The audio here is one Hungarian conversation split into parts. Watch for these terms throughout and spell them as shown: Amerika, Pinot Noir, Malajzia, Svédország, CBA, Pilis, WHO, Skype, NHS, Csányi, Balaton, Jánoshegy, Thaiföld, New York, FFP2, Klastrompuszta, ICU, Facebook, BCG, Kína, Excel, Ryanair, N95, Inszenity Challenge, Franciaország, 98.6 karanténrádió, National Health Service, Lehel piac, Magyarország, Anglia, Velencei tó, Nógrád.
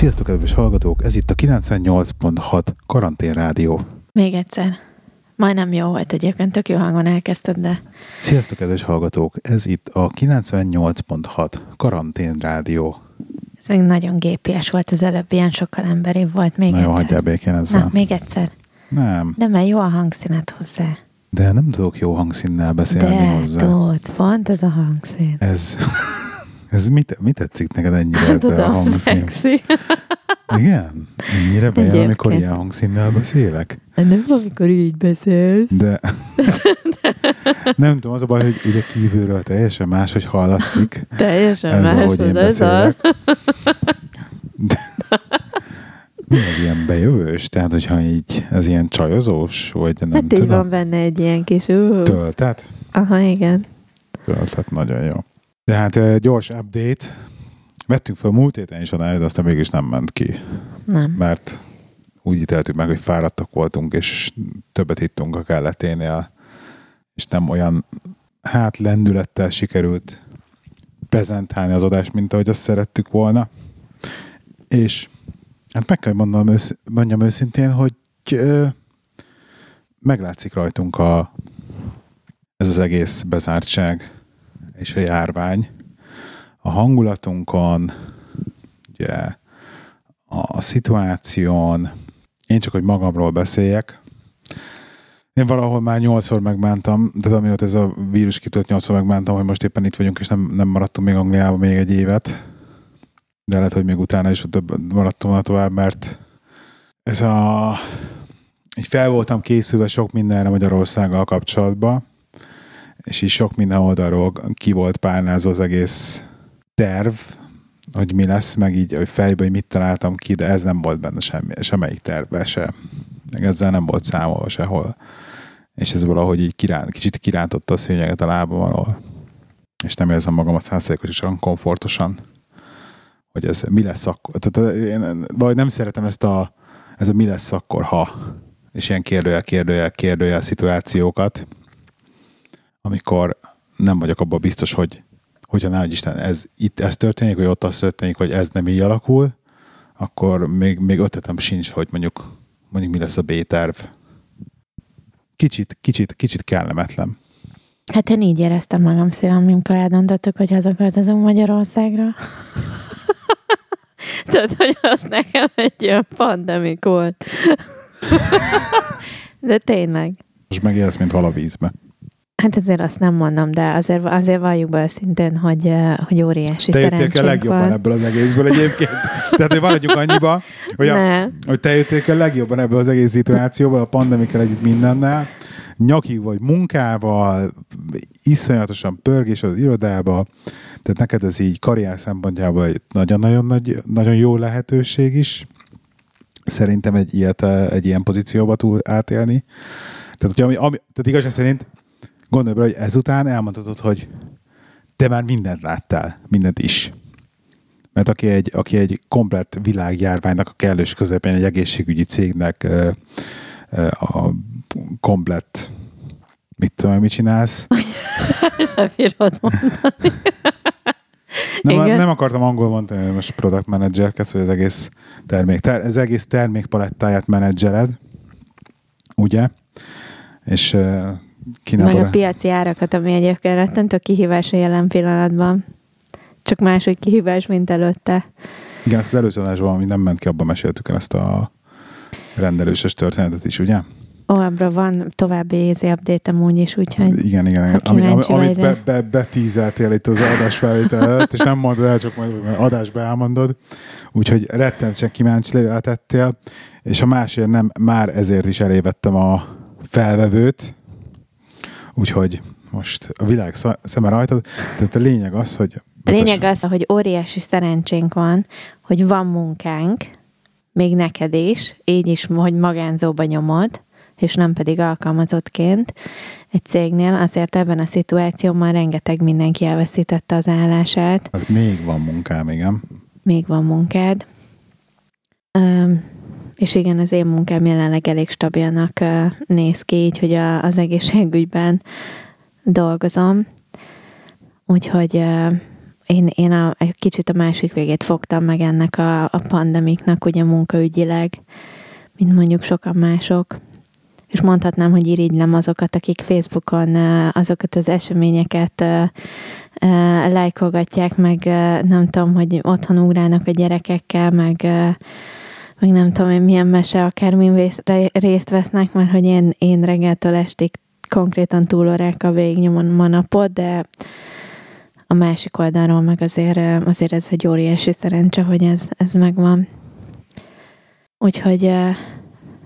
Sziasztok, kedves hallgatók! Ez itt a 98.6 karanténrádió. Még egyszer. Majdnem jó volt egyébként, tök jó hangon elkezdted, de... Sziasztok, kedves hallgatók! Ez itt a 98.6 karanténrádió. Ez még nagyon gépies volt, az előbb ilyen sokkal emberibb volt. Még nagyon egyszer. Hagyjál békén ezzel. Na, még egyszer. Nem. De mert jó a hangszínet hozzá. De nem tudok jó hangszínnel beszélni de hozzá. De tudsz, pont ez a hangszín. Ez mit tetszik neked ennyire ebben a hangszín? Szexi. Igen? Ennyire bejön, amikor ilyen hangszínnel beszélek? Nem, amikor így beszélsz. De. Nem tudom, az a baj, hogy ugye kívülről teljesen máshogy hallatszik. Teljesen más, ahogy én beszélek. Mi az ilyen bejövős? Tehát, hogyha így ez ilyen csajozós, vagy nem tudom. Hát így van benne egy ilyen kis töltet. Aha, igen. Töltet, nagyon jó. Tehát gyors update. Vettünk fel múlt héten is adást, de aztán mégis nem ment ki. Nem. Mert úgy ítéltük meg, hogy fáradtak voltunk, és többet hittünk a kelleténél, és nem olyan lendülettel sikerült prezentálni az adást, mint ahogy azt szerettük volna. És hát meg kell mondjam őszintén, hogy meglátszik rajtunk ez az egész bezártság és a járvány. A hangulatunkon, ugye, a szituáción, én csak, hogy magamról beszéljek. Én valahol már 8-szor megbántam, tehát amióta ez a vírus kitört, 8-szor megbántam, hogy most éppen itt vagyunk, és nem maradtunk még Angliában még egy évet. De lehet, hogy még utána is maradtam volna tovább, mert így fel voltam készülve sok mindenre Magyarországgal kapcsolatban, és így sok minden oldalról ki volt párnázva az egész terv, hogy mi lesz, meg így a fejbe, hogy mit találtam ki, de ez nem volt benne semmelyik tervben se. Meg ezzel nem volt számolva sehol. És ez valahogy így kicsit kirántotta a szőnyeget a lábam alól. És nem érzem magamat 100%-osan komfortosan, hogy ez mi lesz akkor. Tehát én valahogy nem szeretem ez a mi lesz akkor, ha. És ilyen kérdőjel szituációkat, amikor nem vagyok abban biztos, hogy hogyha nehogy Isten, ez itt ez történik, vagy ott az történik, hogy ez nem így alakul, akkor még ötletem sincs, hogy mondjuk mi lesz a B-terv. Kicsit kellemetlen. Hát én így éreztem magam szívem, amikor eldöntöttük, hogy hazaköltözünk Magyarországra. Tehát, hogy az nekem egy olyan pandemik volt. De tényleg. Most megélsz, mint hal a vízbe. Hát azért azt nem mondom, de azért valljuk be szintén, hogy óriási szerencsénk van. Te jöttél a legjobban ebből az egészből egyébként. Tehát, hogy maradjuk annyiba, hogy te jöttél a legjobban ebből az egész szituációból, a pandemikkel együtt mindennel. Nyakig vagy munkával, iszonyatosan pörgés az irodába. Tehát neked ez így karrier szempontjából egy nagyon jó lehetőség is. Szerintem egy ilyen pozícióba túl átélni. Tehát, tehát igazság szerint gondolj bele, hogy ezután elmondhatod, hogy te már mindent láttál, mindent is. Mert aki egy komplett világjárványnak a kellős közepén, egy egészségügyi cégnek a komplett, mit tudom, mit csinálsz? Sefírod mondani. Nem akartam angol mondani, most product manager kezd, hogy az egész termékpalettáját menedzseled, ugye? És... Kínában. Meg a piaci árakat, ami egyébként rettentő kihívás a jelen pillanatban. Csak máshogy kihívás, mint előtte. Igen, ezt az előző adásban, ami nem ment ki, abban meséltük el ezt a rendelőses történetet is, ugye? Abban van további easy update-em úgy is, úgyhogy... Igen. Amit betízeltél itt az adás felvétel előtt, és nem mondod el, csak majd adásba elmondod. Úgyhogy rettentően kíváncsi lehetettél, és a másért nem, már ezért is elévettem a felvevőt. Úgyhogy most a világ szeme rajtad, tehát a lényeg az, hogy... hogy óriási szerencsénk van, hogy van munkánk, még neked is, így is, hogy magánzóba nyomod, és nem pedig alkalmazottként egy cégnél, azért ebben a szituációban rengeteg mindenki elveszítette az állását. Hát még van munkám, igen. Még van munkád. És igen, az én munkám jelenleg elég stabilnak néz ki, így, hogy az egészségügyben dolgozom. Úgyhogy Én egy kicsit a másik végét fogtam meg ennek a pandemiknak, ugye munkaügyileg, mint mondjuk sokan mások. És mondhatnám, hogy irigylem azokat, akik Facebookon azokat az eseményeket lájkolgatják, meg nem tudom, hogy otthon ugrálnak a gyerekekkel, meg nem tudom én milyen mese, akármin részt vesznek, mert hogy én reggeltől estig konkrétan túlórákkal végignyomom a napot, de a másik oldalról meg azért ez egy óriási szerencse, hogy ez megvan. Úgyhogy...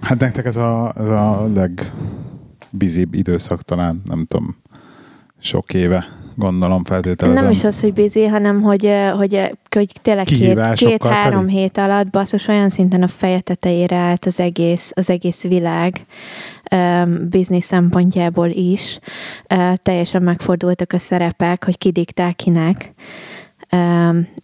Hát nektek ez a legbizibb időszak talán, nem tudom, sok éve, gondolom, feltételezem. Nem is az, hogy busy, hanem hogy tényleg két-három hét alatt basszus olyan szinten a feje tetejére állt az egész világ biznisz szempontjából is. Teljesen megfordultak a szerepek, hogy ki diktál kinek,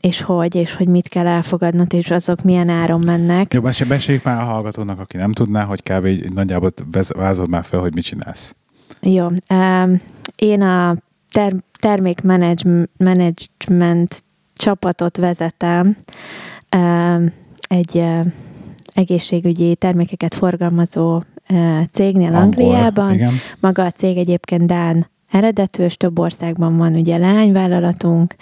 és hogy mit kell elfogadnod, és azok milyen áron mennek. Jó, beszéljük már a hallgatónak, aki nem tudná, hogy kb. Így nagyjából vázod már fel, hogy mit csinálsz. Jó. Én a termékmenedzsment csapatot vezetem, egy egészségügyi termékeket forgalmazó cégnél Angliában. Igen. Maga a cég egyébként dán eredetű, és több országban van ugye lányvállalatunk,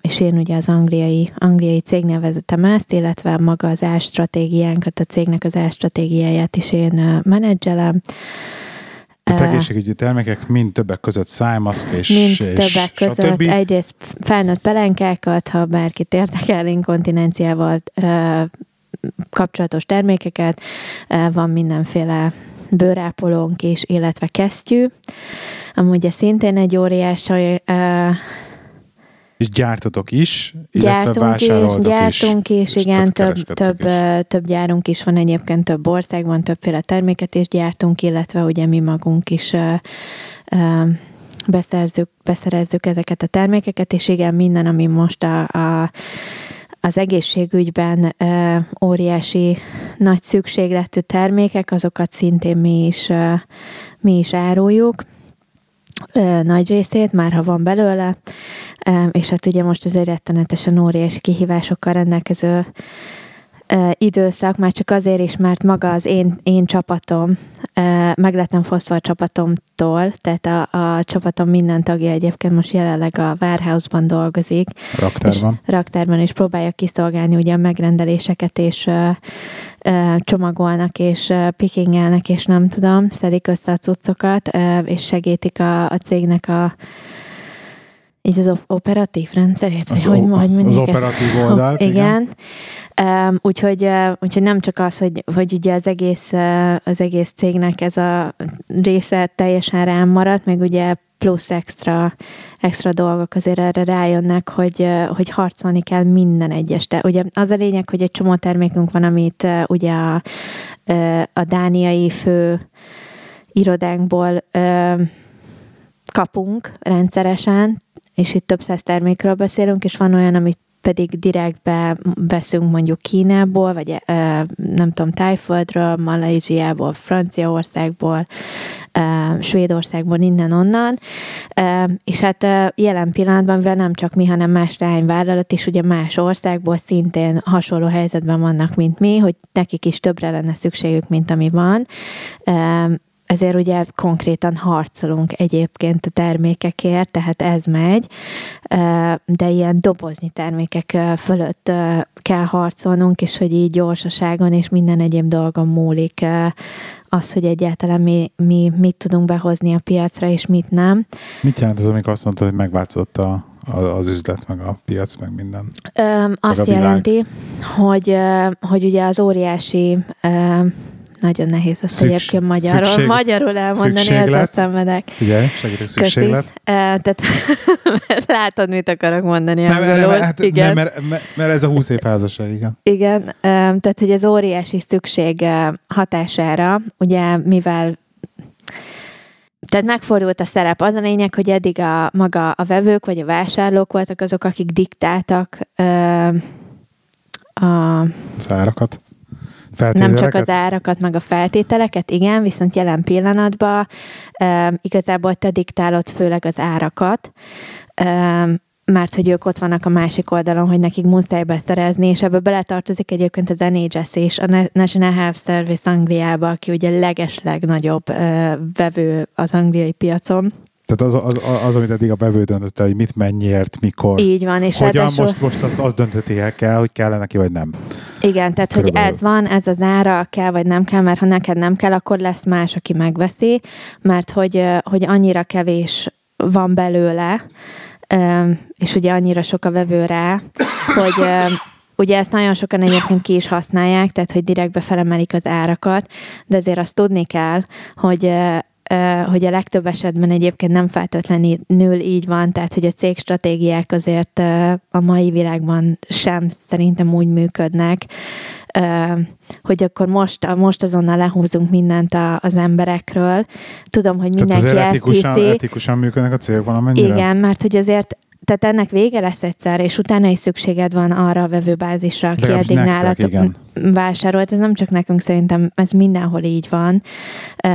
és én ugye az angliai cégnél vezetem ezt, illetve maga az árstratégiánkat, a cégnek az árstratégiáját is én menedzselem. Tehát egészségügyi termékek mind többek között szájmaszk és többek között stb. Egyrészt felnőtt pelenkákat, ha bárkit érdekel, inkontinenciával kapcsolatos termékeket, van mindenféle bőrápolónk is, illetve kesztyű. Amúgy ez szintén egy óriási... És gyártotok is, illetve vásároltok is. Gyártunk is, igen, több gyárunk is van egyébként, több országban, többféle terméket is gyártunk, illetve ugye mi magunk is beszerezzük ezeket a termékeket, és igen, minden, ami most az egészségügyben óriási nagy szükségletű termékek, azokat szintén mi is áruljuk. Nagy részét, már ha van belőle, és hát ugye most azért rettenetesen óriási kihívásokkal rendelkező időszak, már csak azért is, mert maga az én csapatom, meg lettem fosztva a csapatomtól, tehát a csapatom minden tagja egyébként most jelenleg a warehouse-ban dolgozik. Raktárban is próbálja kiszolgálni ugye a megrendeléseket, és csomagolnak, és pickingelnek, és nem tudom, szedik össze a cuccokat, és segítik a cégnek így az operatív rendszerét, vagy hogy mindig az operatív oldalt. Igen. Úgyhogy nem csak az, hogy ugye az egész cégnek ez a része teljesen rám maradt, meg ugye plusz extra dolgok azért erre rájönnek, hogy harcolni kell minden egyes. Ugye az a lényeg, hogy egy csomó termékünk van, amit ugye a dániai fő irodánkból kapunk rendszeresen, és itt több száz termékről beszélünk, és van olyan, amit pedig direktbe veszünk mondjuk Kínából, vagy nem tudom, Thaiföldről, Malajziából, Franciaországból, Svédországból, innen-onnan. És hát jelen pillanatban, mivel nem csak mi, hanem más lányvállalat is, ugye más országból szintén hasonló helyzetben vannak, mint mi, hogy nekik is többre lenne szükségük, mint ami van. Ezért ugye konkrétan harcolunk egyébként a termékekért, tehát ez megy, de ilyen dobozni termékek fölött kell harcolnunk, és hogy így gyorsaságon és minden egyéb dolgon múlik az, hogy egyáltalán mi mit tudunk behozni a piacra, és mit nem. Mit jelent ez, amikor azt mondtad, hogy megváltozott az üzlet, meg a piac, meg minden? Azt jelenti, hogy ugye az óriási... Nagyon nehéz azt egyébként magyarul elmondani, ezzel szenvedek. Igen, segítek, szükséglet. Tehát látod, mit akarok mondani. Mert ez a 20 év házasság, igen. Igen, tehát hogy az óriási szükség hatására, ugye mivel tehát megfordult a szerep. Az a lényeg, hogy eddig maga a vevők vagy a vásárlók voltak azok, akik diktáltak az árakat. Nem csak az árakat, meg a feltételeket, igen, viszont jelen pillanatban igazából te diktálod főleg az árakat, mert hogy ők ott vannak a másik oldalon, hogy nekik muszáj beszerezni, és ebbe beletartozik egyébként az NHS és a National Health Service Angliába, aki ugye legeslegnagyobb vevő az angliai piacon. Tehát az, amit eddig a vevő döntötte, hogy mit, mennyiért, mikor, így van, és hogyan, ráadásul... most azt döntötték el, hogy kell neki, vagy nem. Igen, tehát körülbelül, hogy ez van, ez az ára, kell vagy nem kell, mert ha neked nem kell, akkor lesz más, aki megveszi, mert hogy annyira kevés van belőle, és ugye annyira sok a vevő rá, hogy... Ugye ezt nagyon sokan egyébként ki is használják, tehát hogy direktbe felemelik az árakat, de azért azt tudni kell, hogy a legtöbb esetben egyébként nem feltétlenül így van, tehát hogy a cégstratégiák azért a mai világban sem szerintem úgy működnek, hogy akkor most azonnal lehúzunk mindent az emberekről. Tudom, hogy mindenki ezt hiszi. Tehát azért etikusan működnek a cégek valamennyire? Igen, mert hogy azért tehát ennek vége lesz egyszer, és utána is szükséged van arra a vevőbázisra, aki eddig nálatok vásárolt. Ez nem csak nekünk, szerintem ez mindenhol így van.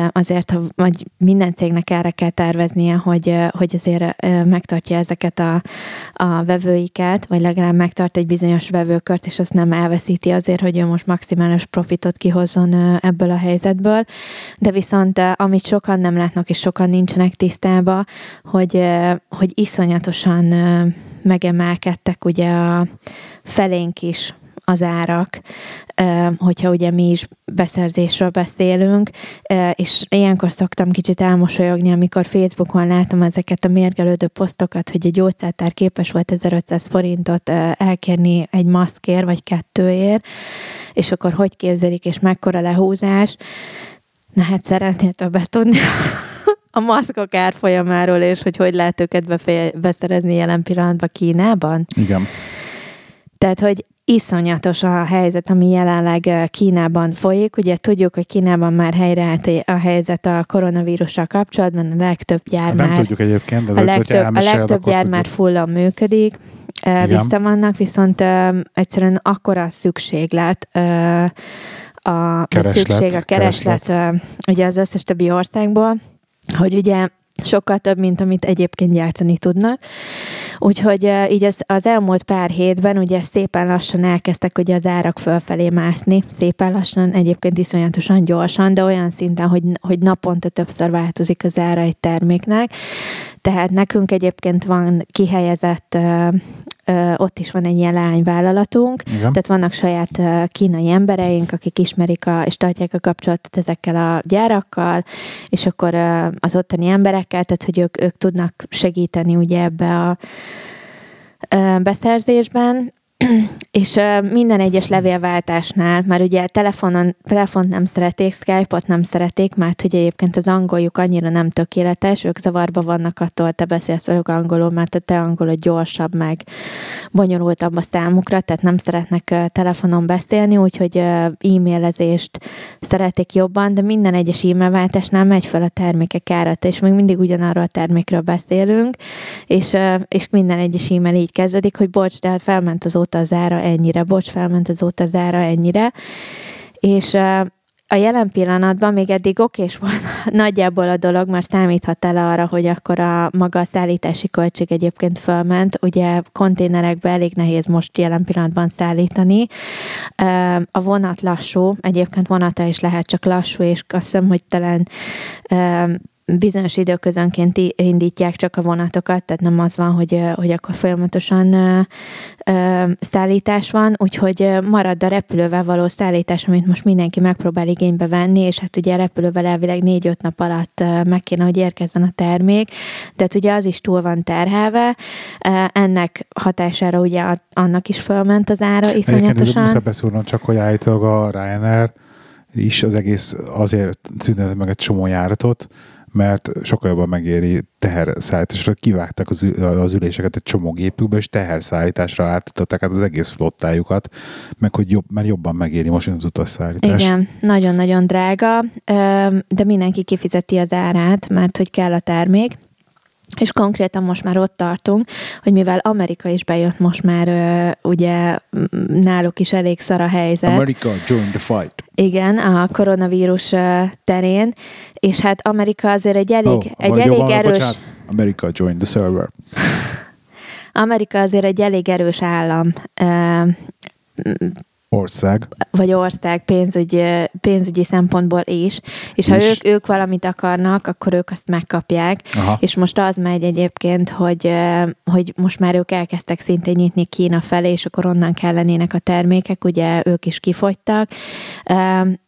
Azért, hogy minden cégnek erre kell terveznie, hogy azért megtartja ezeket a vevőiket, vagy legalább megtart egy bizonyos vevőkört, és azt nem elveszíti azért, hogy ő most maximális profitot kihozzon ebből a helyzetből. De viszont, amit sokan nem látnak, és sokan nincsenek tisztában, hogy iszonyatosan megemelkedtek ugye a felénk is az árak, hogyha ugye mi is beszerzésről beszélünk, és ilyenkor szoktam kicsit elmosolyogni, amikor Facebookon látom ezeket a mérgelődő posztokat, hogy a gyógyszertár képes volt 1500 forintot elkérni egy maszkért, vagy 2-ért, és akkor hogy képzelik, és mekkora lehúzás. Na hát szeretnél többet tudni a maszkok árfolyamáról, és hogy lehet őket beszerezni jelen pillanatban Kínában? Igen. Tehát, hogy iszonyatos a helyzet, ami jelenleg Kínában folyik. Ugye tudjuk, hogy Kínában már helyreállt a helyzet a koronavírussal kapcsolatban, a legtöbb gyár már... Nem tudjuk egyébként, de a legtöbb gyár már fullon működik. Vissza vannak, viszont egyszerűen akkora szükséglet, a kereslet. Ugye az összes többi országból, hogy ugye sokkal több, mint amit egyébként gyártani tudnak. Úgyhogy így az elmúlt pár hétben ugye szépen lassan elkezdtek ugye az árak fölfelé mászni. Szépen lassan, egyébként iszonyatosan gyorsan, de olyan szinten, hogy naponta többször változik az ára egy terméknek. Tehát nekünk egyébként van kihelyezett, ott is van egy ilyen leányvállalatunk, tehát vannak saját kínai embereink, akik ismerik és tartják a kapcsolatot ezekkel a gyárakkal, és akkor az ottani emberekkel, tehát hogy ők tudnak segíteni ugye ebbe a beszerzésben, és minden egyes levélváltásnál, mert ugye telefont nem szeretik, Skype-ot nem szeretik, mert ugye egyébként az angoljuk annyira nem tökéletes, ők zavarba vannak attól, te beszélsz velük angolul, mert a te angolod gyorsabb, meg bonyolultabb a számukra, tehát nem szeretnek telefonon beszélni, úgyhogy e-mailezést szeretik jobban, de minden egyes e-mailváltásnál megy fel a termékek árat, és még mindig ugyanarról a termékről beszélünk, és minden egyes e-mail így kezdődik, hogy bocs, de felment felment azóta az ára ennyire, és a jelen pillanatban még eddig okés volt nagyjából a dolog, mert számíthat el arra, hogy akkor a maga a szállítási költség egyébként fölment, ugye konténerekbe elég nehéz most jelen pillanatban szállítani, a vonat lassú, egyébként vonata is lehet csak lassú, és azt hiszem, hogy talán bizonyos időközönként indítják csak a vonatokat, tehát nem az van, hogy akkor folyamatosan szállítás van, úgyhogy marad a repülővel való szállítás, amit most mindenki megpróbál igénybe venni, és hát ugye a repülővel elvileg 4-5 nap alatt meg kéne, hogy érkezzen a termék, tehát ugye az is túl van terhelve, ennek hatására ugye annak is fölment az ára iszonyatosan. Egyébként muszáj beszúrnom csak, hogy állítólag a Ryanair is az egész azért szüntetett meg egy csomó járatot, mert sokkal jobban megéri teherszállításra. Kivágták az üléseket egy csomó gépükbe, és teherszállításra átadták át az egész flottájukat, meg hogy mert jobban megéri most az utasszállítás. Igen, nagyon-nagyon drága, de mindenki kifizeti az árát, mert hogy kell a termék. És konkrétan most már ott tartunk, hogy mivel Amerika is bejött most már, ugye náluk is elég szar a helyzet. America joined the fight. Igen, a koronavírus terén, és hát Amerika azért egy elég erős... America joined the server. Amerika azért egy elég erős állam. Ország. Vagy ország pénzügyi szempontból is. És ha ők valamit akarnak, akkor ők azt megkapják. Aha. És most az megy egyébként, hogy most már ők elkezdtek szintén nyitni Kína felé, és akkor onnan kellenének a termékek, ugye ők is kifogytak.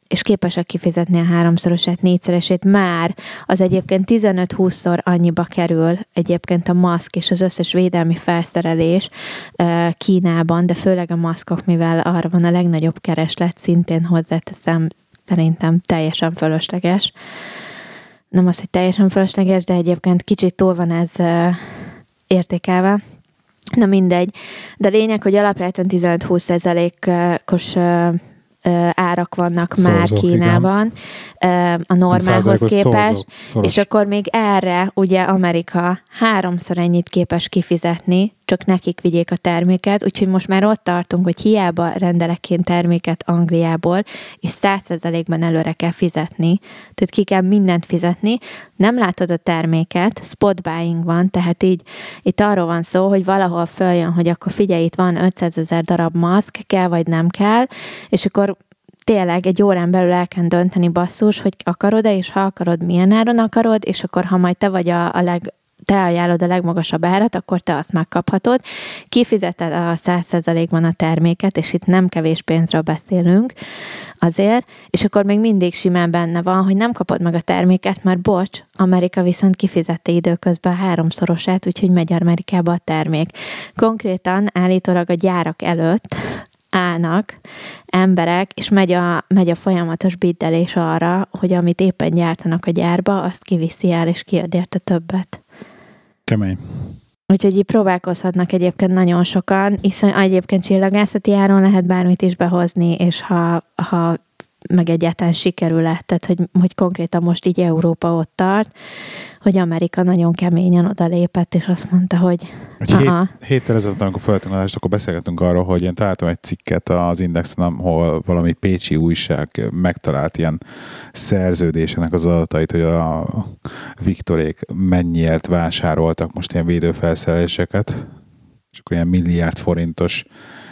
És képesek kifizetni a 3-szorosát, 4-szeresét már, az egyébként 15-20-szor annyiba kerül egyébként a maszk és az összes védelmi felszerelés Kínában, de főleg a maszkok, mivel arra van a legnagyobb kereslet, szintén hozzáteszem, szerintem teljesen fölösleges. Nem az, hogy teljesen fölösleges, de egyébként kicsit túl van ez értékelve. Na mindegy. De lényeg, hogy alapvetően 15-20%-os árak vannak már Kínában, igen. A normához képest, és akkor még erre ugye Amerika 3-szor ennyit képes kifizetni, csak nekik vigyék a terméket, úgyhogy most már ott tartunk, hogy hiába rendelek én terméket Angliából, és 100%-ban előre kell fizetni. Tehát ki kell mindent fizetni, nem látod a terméket, spot buying van, tehát így itt arról van szó, hogy valahol följön, hogy akkor figyelj, itt van 500,000 darab maszk, kell vagy nem kell, és akkor tényleg egy órán belül el kell dönteni basszus, hogy akarod-e, és ha akarod, milyen áron akarod, és akkor ha majd te vagy te ajánlod a legmagasabb árat, akkor te azt megkaphatod. Kifizeted a 100%-ban a terméket, és itt nem kevés pénzről beszélünk azért, és akkor még mindig simán benne van, hogy nem kapod meg a terméket, mert bocs, Amerika viszont kifizette időközben a 3-szorosát, úgyhogy megy Amerikába a termék. Konkrétan állítólag a gyárak előtt állnak emberek, és megy a folyamatos biddelés arra, hogy amit éppen gyártanak a gyárba, azt kiviszi el, és kiad érte többet. Kemény. Úgyhogy így próbálkozhatnak egyébként nagyon sokan, hiszen egyébként csillagászati áron lehet bármit is behozni, és ha meg egyáltalán sikerül, tehát hogy konkrétan most így Európa ott tart, hogy Amerika nagyon keményen odalépett, és azt mondta, hogy... Héttel ezelőtt, amikor feljöttünk adást, akkor beszélgettünk arról, hogy én találtam egy cikket az Indexen, ahol valami pécsi újság megtalált ilyen szerződésének az adatait, hogy a Viktorék mennyiért vásároltak most ilyen védőfelszereléseket, és akkor ilyen $1 milliárd forintos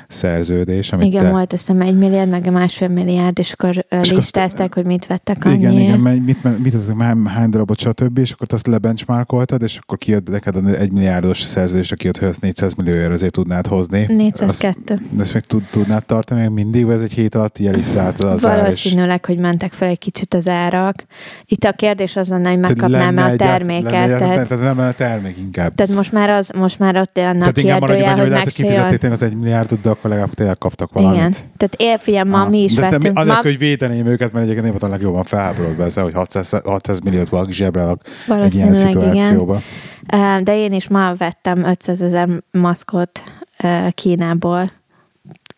szerződés. Amit igen, volt eszem 1 milliárd, meg a 1,5 milliárd, és akkor listázták, hogy mit vettek annyiért. Igen, mit hány darabot, stb. És akkor azt lebenchmarkoltad, és akkor kijött neked az 1 milliárdos szerződésre, kijött, hogy azt 400 millióért azért tudnád hozni. 402. Ezt még tudnád tartani, még mindig, vagy ez egy hét alatt jel is szálltad az ára. Valószínűleg, hogy mentek fel egy kicsit az árak. Itt a kérdés az lenne, hogy megkapnám a terméket. Tehát nem lenne termék inkább. Tehát most már ott annak kérdője, hogy megszéljön. Az 1 milliárdot, de akkor legalább tényleg kaptak valamit. Igen. Tehát figyelj, ma mi is vettünk. Azért, hogy védeném őket, mert egyébként nem voltam jobban felháborod be ezzel, hogy 600 milliót valaki zsebrelak egy ilyen szituációban. Igen. De én is ma vettem 500,000 maszkot Kínából.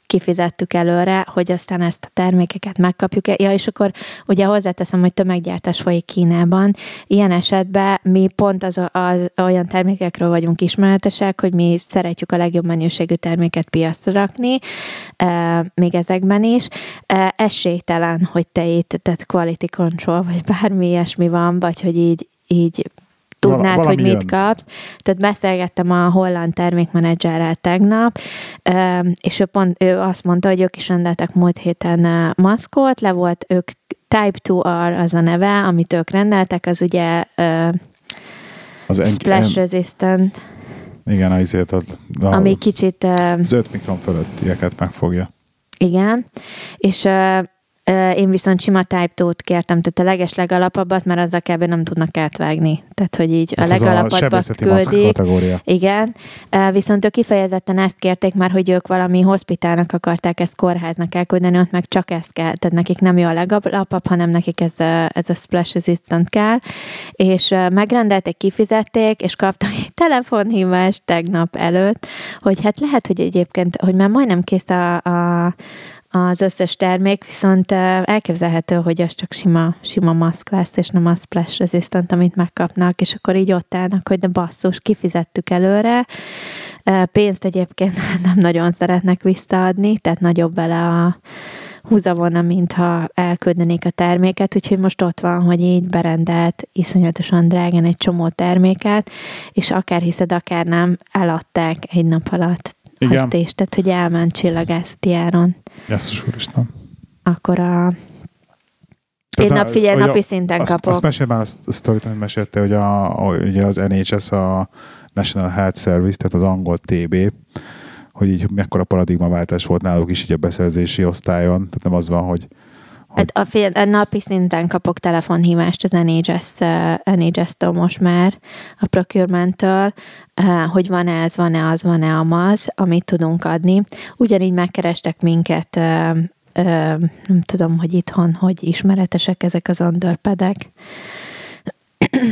Kifizettük előre, hogy aztán ezt a termékeket megkapjuk. Ja, és akkor ugye hozzáteszem, hogy tömeggyártás folyik Kínában. Ilyen esetben mi pont az olyan termékekről vagyunk ismeretesek, hogy mi szeretjük a legjobb menőségű terméket piacra rakni, még ezekben is. Esélytelen, hogy te itt, tehát quality control, vagy bármi ilyesmi van, vagy hogy így tudnád, hogy mit kapsz. Tehát beszélgettem a holland termékmenedzserrel tegnap, és ő azt mondta, hogy ők is rendeltek múlt héten maszkot, ők Type 2R az a neve, amit ők rendeltek, az ugye az Splash Resistant. Igen, azért ami kicsit... az 5 mikron fölöttieket megfogja. Igen, és... én viszont sima Type 2-t kértem, tehát a legeslegalapabbat, mert azzal kb. Nem tudnak átvágni. Tehát, hogy így hát a legalapabbat küldik. Igen. Viszont ők kifejezetten ezt kérték már, hogy ők valami hospitálnak akarták ezt kórháznak elküldeni, ott meg csak ezt kell. Tehát nekik nem jó a legalapabb, hanem nekik ez a Splash Resistant kell. És megrendelték, kifizették, és kaptak egy telefonhívást tegnap előtt, hogy hát lehet, hogy egyébként, hogy már majdnem kész az összes termék, viszont elképzelhető, hogy az csak sima maszk lesz, és nem a Splash Resistant, amit megkapnak, és akkor így ott állnak, hogy de basszus, kifizettük előre. Pénzt egyébként nem nagyon szeretnek visszaadni, tehát nagyobb bele a húzavona, mintha elküldenék a terméket, úgyhogy most ott van, hogy így berendelt iszonyatosan drágán egy csomó terméket, és akár hiszed, akár nem, eladták egy nap alatt. Igen. Azt is, tehát hogy elment csillagászati áron. Jesszus úristen. Akkor a... Én napi szinten kapok. Azt mesélj már a sztorit, amit meséltél, hogy ugye az NHS, a National Health Service, tehát az angol TB, hogy így mekkora paradigmaváltás volt náluk is így a beszerzési osztályon. Tehát nem az van, hogy... Hát a napi szinten kapok telefonhívást az NHS-től most már, a procurement-től, hogy van-e ez, van-e az, van-e amaz, amit tudunk adni. Ugyanígy megkerestek minket, nem tudom, hogy itthon, hogy ismeretesek ezek az underpedek.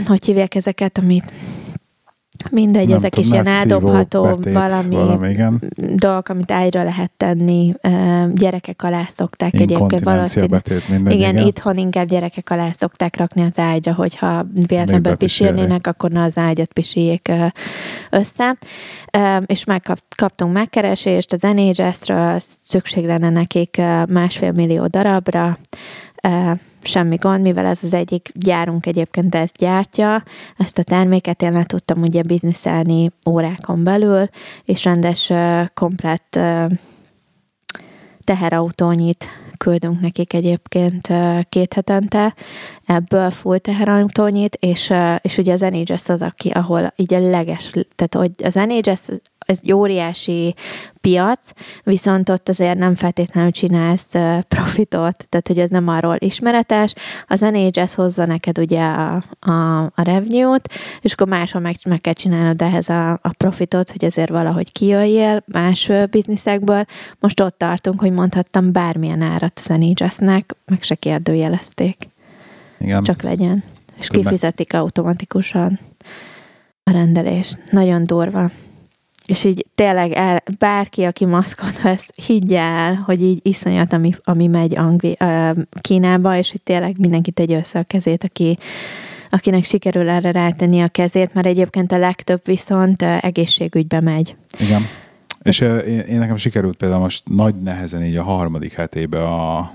Hogy hívják ezeket, amit... Mindegy, nem ezek tudom, is ilyen eldobható valami dolgok, amit ágyra lehet tenni. Gyerekek alá szokták egyébként valószínűleg. Igen, itthon inkább gyerekek alá szokták rakni az ágyra, hogyha véletlenül pisilnének, akkor na az ágyat pisiljék össze. És megkaptunk megkeresést az NHS-ről, szükség lenne nekik 1,5 millió darabra, semmi gond, mivel ez az egyik gyárunk egyébként ezt gyártja, ezt a terméket én le tudtam ugye bizniszelni órákon belül, és rendes, komplett teherautónyit küldünk nekik egyébként 2 hetente, ebből full teherautónyit, és ugye az NHS az, aki, ahol így a leges, tehát hogy az NHS ez egy óriási piac, viszont ott azért nem feltétlenül csinálsz profitot, tehát hogy ez nem arról ismeretes. Az NHS hozza neked ugye a revenue-t, és akkor máshol meg kell csinálnod ehhez a profitot, hogy azért valahogy kijöjjél más bizniszekből. Most ott tartunk, hogy mondhattam bármilyen árat az NHS-nek, meg se kérdőjelezték. Igen. Csak legyen. És kifizetik automatikusan a rendelést. Nagyon durva. És így tényleg bárki, aki maszkot vesz, higgye el, hogy így iszonyat, ami megy Kínába, és hogy tényleg mindenki tegye össze a kezét, akinek sikerül erre rátenni a kezét, mert egyébként a legtöbb viszont egészségügybe megy. Igen. És én nekem sikerült például most nagy nehezen így a 3. hetébe a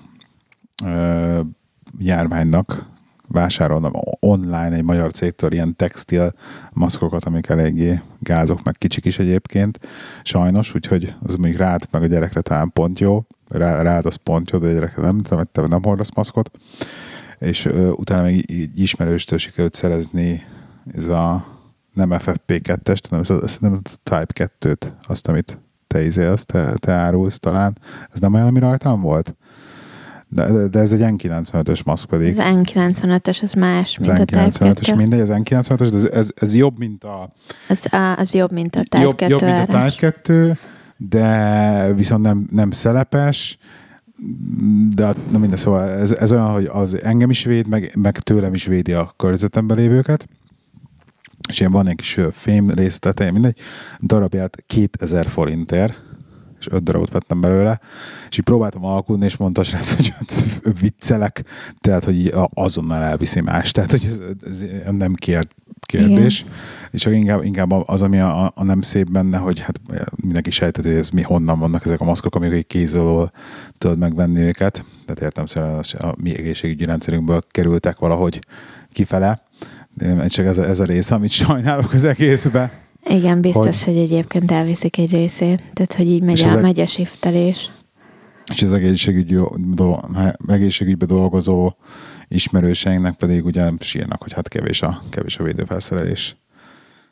járványnak vásárolnom online egy magyar cégtől ilyen textil maszkokat, amik eléggé gázok, meg kicsik is egyébként. Sajnos, úgyhogy az mondjuk rád, meg a gyerekre talán pont jó. Rád az pont jó, de a gyerekre nem hordasz maszkot. És utána még így ismerőstől sikerült szerezni ez a nem FFP2-est, hanem Type 2-t, azt, amit te izélsz, te árulsz talán. Ez nem olyan, ami rajtam volt? De ez egy N95-ös maszk pedig. Az N95-ös, az más, mint a Type 2. Az N95-ös mindegy, az N95-ös, de ez jobb, mint a... Az jobb, mint a Type 2. Jobb, mint a Type 2, de viszont nem szelepes, de na minden, szóval ez olyan, hogy az engem is véd, meg tőlem is védi a környezetemben lévőket, és ilyen van egy kis fém részletet, mindegy, darabját 2000 forintért, és 5 darabot vettem belőle, és így próbáltam alkudni, és mondta srác, hogy viccelek, tehát, hogy azonnal elviszi más. Tehát, hogy ez nem kérdés. Igen. És csak inkább az, ami a nem szép benne, hogy hát mindenki sejtett, hogy ez honnan vannak ezek a maszkok, amik egy kézolól tudod megvenni őket. Tehát értem szerint a mi egészségügyi rendszerünkből kerültek valahogy kifele. Én csak ez a rész, amit sajnálok az egészben. Igen, biztos, hogy egyébként elviszik egy részét. Tehát, hogy így megy a shiftelés. És az egészségügyben dolgozó ismerőseinknek pedig ugye sírnak, hogy hát kevés a védőfelszerelés.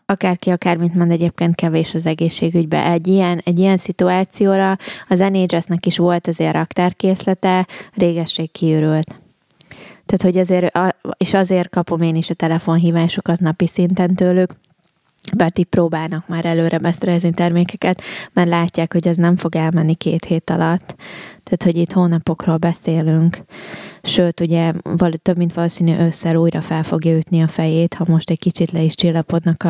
Akárki, akármint mond, egyébként kevés az egészségügyben. Egy ilyen szituációra az NHS-nek is volt azért raktárkészlete, régesség kiürült. Tehát, hogy azért, és azért kapom én is a telefonhívásokat napi szinten tőlük, mert így próbálnak már előre beszerezni termékeket, mert látják, hogy ez nem fog elmenni 2 hét alatt. Tehát, hogy itt hónapokról beszélünk. Sőt, ugye több mint valószínű ősszel újra fel fogja ütni a fejét, ha most egy kicsit le is csillapodnak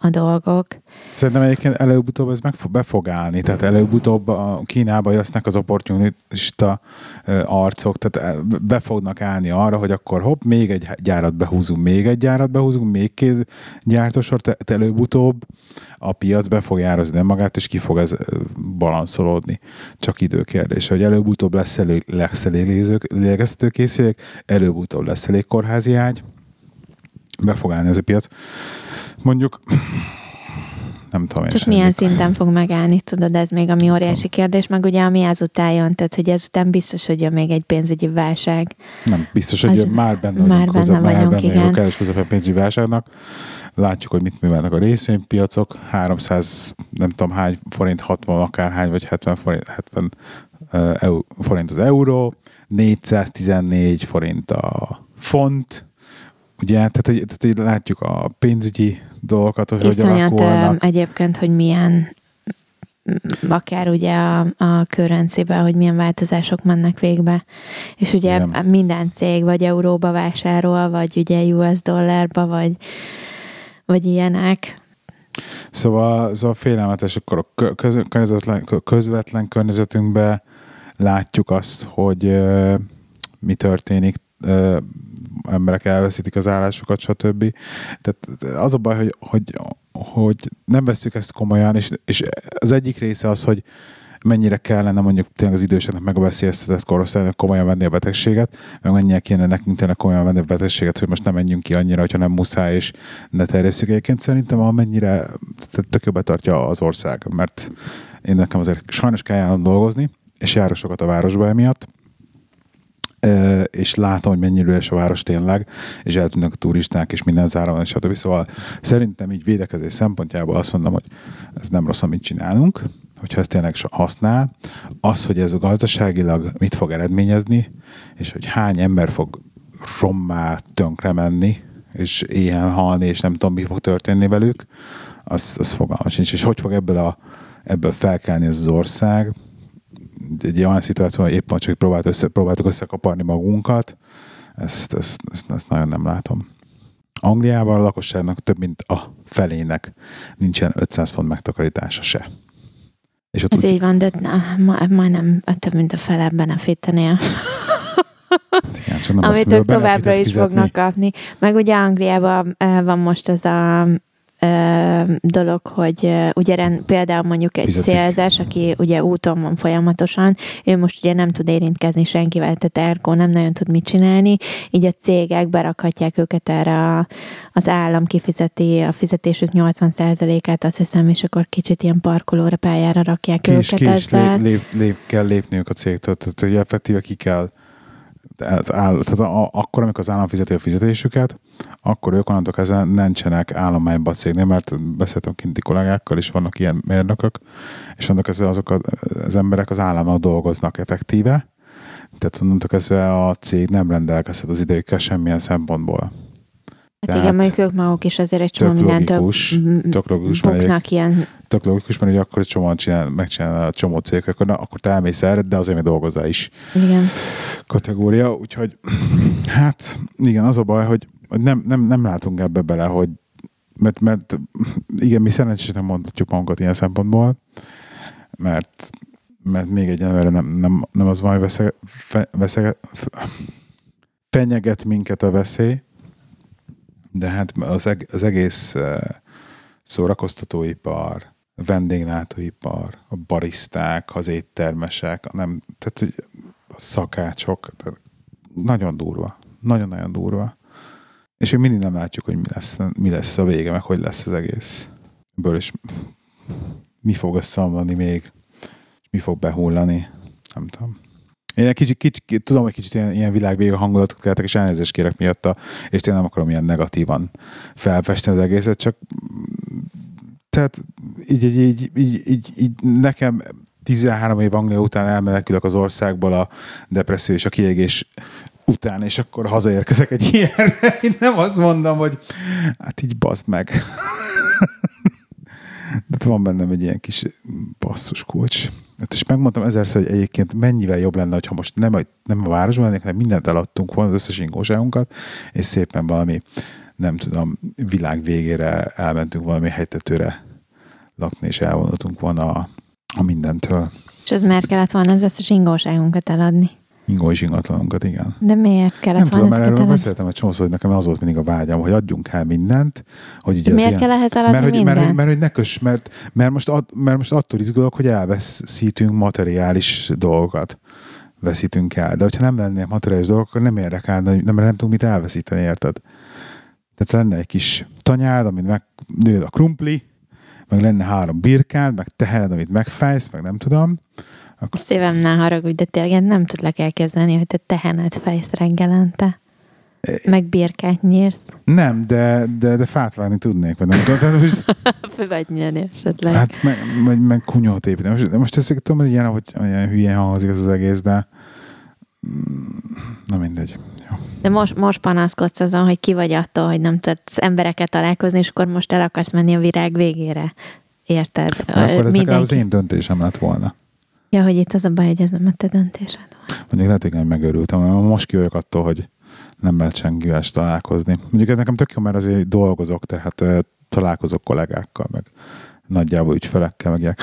a dolgok. Szerintem egyébként előbb-utóbb ez be fog állni, tehát előbb-utóbb a Kínába lesznek az opportunista arcok, tehát be fognak állni arra, hogy akkor hopp, még egy gyárat behúzunk, még két gyártósor, tehát előbb-utóbb a piac be fog árazni magát, és ki fog ez balanszolódni. Csak időkérdése, hogy előbb-utóbb lesz lélegeztetőkészülék, előbb-utóbb lesz elég kórházi ágy, be fog állni ez a piac. Mondjuk nem tudom. Csak milyen szinten fog megállni, tudod, ez még ami óriási kérdés, meg ugye ami azután jön, tehát hogy ezután biztos, hogy jön még egy pénzügyi válság. Nem, biztos, hogy jön, már benne vagyunk, kell is közepén pénzügyi válságnak. Látjuk, hogy mit művelnek a részvénypiacok, 300 nem tudom hány forint, 60 akárhány, vagy 70 forint az euró, 414 forint a font, ugye, tehát látjuk a pénzügyi dolgokat, hogy alakulnak. Egyébként, hogy milyen, akár ugye a currencyben, hogy milyen változások mennek végbe. És ugye minden cég vagy euróba vásárol, vagy ugye US dollárba, vagy ilyenek. Szóval az a félelmetes, akkor a közvetlen környezetünkben látjuk azt, hogy mi történik, emberek elveszítik az állásukat, stb. Tehát az a baj, hogy nem vesszük ezt komolyan, és az egyik része az, hogy mennyire kellene mondjuk tényleg az időseknek meg a veszélyeztetett korosztálynak komolyan venni a betegséget, meg mennyire kéne nekünk tényleg komolyan venni a betegséget, hogy most nem menjünk ki annyira, hogyha nem muszáj, és ne terjesszük. Egyébként szerintem amennyire tök jobban tartja az ország, mert én nekem azért sajnos kell járnom dolgozni, és járok sokat a városba emiatt, és látom, hogy mennyire üres a város tényleg, és eltűnnek a turisták, és minden zárva van, és stb. Szóval szerintem így védekezés szempontjából azt mondom, hogy ez nem rossz, amit csinálunk, hogyha ezt tényleg használ. Az, hogy ez a gazdaságilag mit fog eredményezni, és hogy hány ember fog rommá tönkre menni, és éhen halni, és nem tudom, mi fog történni velük, az fogalma sincs. És hogy fog ebből felkelni ez az ország, egy olyan szituációban, hogy éppen csak próbáltuk összekaparni magunkat, ezt nagyon nem látom. Angliában a lakosságnak több mint a felének nincsen 500 font megtakarítása se. És ez így van, de majdnem több mint a fele benefitnél. Amit ők továbbra is fognak kapni. Meg ugye Angliában van most az a dolog, hogy ugye például mondjuk egy szélzás, aki ugye úton van folyamatosan, ő most ugye nem tud érintkezni senkivel, tehát ergo nem nagyon tud mit csinálni, így a cégek berakhatják őket erre, az állam kifizeti a fizetésük 80%-át, azt hiszem, és akkor kicsit ilyen parkolóra, pályára rakják őket ezzel. Kell lépniük a cégtől, tehát effektíve ki kell akkor, amikor az állam fizeti a fizetésüket, akkor ők onnantól kezdve nincsenek állományba a cégnél, mert beszéltem kinti kollégákkal, és vannak ilyen mérnökök, és annak kezdve azok az emberek az állammal dolgoznak effektíve, tehát onnantól kezdve a cég nem rendelkezhet az idejükkel semmilyen szempontból. Hát igen, mondjuk ők maguk is azért egy csomó mindentől buknak ilyen. Tök logikus, mert ugye akkor egy csomóan megcsinál a csomó cég, akkor te elmész erre, de azért még dolgozzál is. Igen. Kategória, úgyhogy hát igen, az a baj, hogy nem látunk ebbe bele, hogy mert igen, mi szerencsésnek mondhatjuk magunkat ilyen szempontból, mert még egy ember nem az van, hogy fenyeget minket a veszély, de hát az egész szórakoztatóipar, vendéglátóipar, a bariszták, az éttermesek, tehát a szakácsok, tehát nagyon durva. Nagyon-nagyon durva. És még mindig nem látjuk, hogy mi lesz a vége, meg hogy lesz az egész. Ebből is mi fog összeomlani még, és mi fog behullani, nem tudom. Én kicsit tudom, hogy kicsit ilyen világvége hangulatot keltek, és elnézést kérek miatt, és tényleg nem akarom ilyen negatívan felfesteni az egészet, csak tehát így nekem 13 év Anglia után elmenekülök az országból a depresszió és a kiégés után, és akkor hazaérkezek egy ilyenre. Én nem azt mondom, hogy hát így baszd meg. De van bennem egy ilyen kis basszus kulcs. És megmondtam ezerszer, hogy egyébként mennyivel jobb lenne, ha most nem a városban lennék, hanem mindent eladtunk volna, az összes ingóságunkat, és szépen valami nem tudom, világ végére elmentünk valami hegytetőre lakni, és elvonultunk volna a mindentől. És ez már kellett volna az összes ingóságunkat eladni? Ingó és ingatlanunkat, igen. De miért kellett volna? Nem tudom, mert erről beszéltem egy csomószor, hogy nekem az volt mindig a vágyam, hogy adjunk el mindent. Hogy ugye miért kell lehet eladni mindent? Mert most attól izgulok, hogy elveszítünk materiális dolgokat. Veszítünk el. De hogyha nem lennének materiális dolgok, akkor nem érdekelne, mert nem tudunk mit elveszíteni, érted? Tehát lenne egy kis tanyád, amit megnőd a krumpli, meg lenne 3 birkád, meg tehered, amit megfejsz, meg nem tudom. Akkor... Szívem, ne haragudj, de tényleg nem tudlak elképzelni, hogy te tehenet fejsz reggelente. Meg birkát nyírsz. Nem, de fát vágni tudnék. Vagy nem tudom. Fő vagy nyerni esetleg. Hát meg kunyót építeni. Most ezt tudom, hogy ilyen hülyén hangzik ez az egész, de na mindegy. Jó. De most panaszkodsz azon, hogy ki vagy attól, hogy nem tudsz embereket találkozni, és akkor most el akarsz menni a világ végére. Érted? Hát akkor ez legalább az én döntésem lett volna. Ja, hogy itt az a baj, hogy ez nem a te döntésed volt. Mondjuk lehet, hogy nem megörültem. Most ki vagyok attól, hogy nem lehet senkivel találkozni. Mondjuk ez nekem tök jó, mert azért dolgozok, tehát találkozok kollégákkal, meg nagyjából ügyfelekkel, meg ilyen.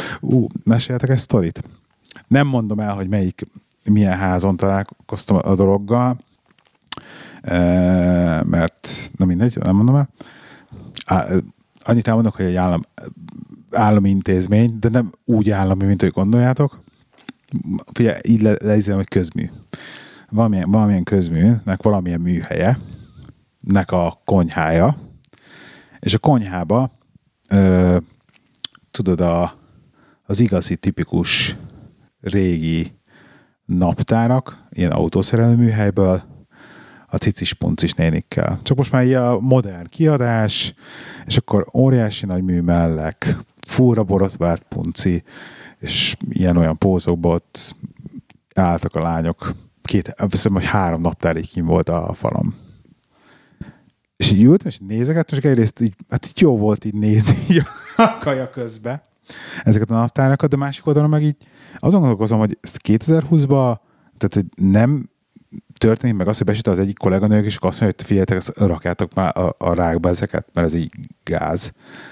Meséltek egy sztorit? Nem mondom el, hogy milyen házon találkoztam a dologgal, mert na mindegy, nem mondom el. Annyit elmondok, hogy egy állami intézmény, de nem úgy állami, mint hogy gondoljátok. Figyelj, így leizem, hogy közmű. Valamilyen közműnek valamilyen műhelye, nek a konyhája, és a konyhába tudod, az igazi tipikus régi naptárak, ilyen autószerelő műhelyből, a cicis-puncis nénikkel. Csak most már ilyen modern kiadás, és akkor óriási nagy műmellek, fúra borotvált punci, és ilyen-olyan pózokban ott álltak a lányok. Viszont, hogy 3 naptárig kint volt a falam. És így ültem, és nézegettem, és egyrészt így, hát így jó volt így nézni így a kaja közben ezeket a naptárakat, de másik oldalon meg így azon gondolkozom, hogy 2020-ban tehát nem történik meg az, hogy besít az egyik kolléganők, és azt mondja, hogy figyeljetek, rakjátok már a rákba ezeket, mert ez így gáz.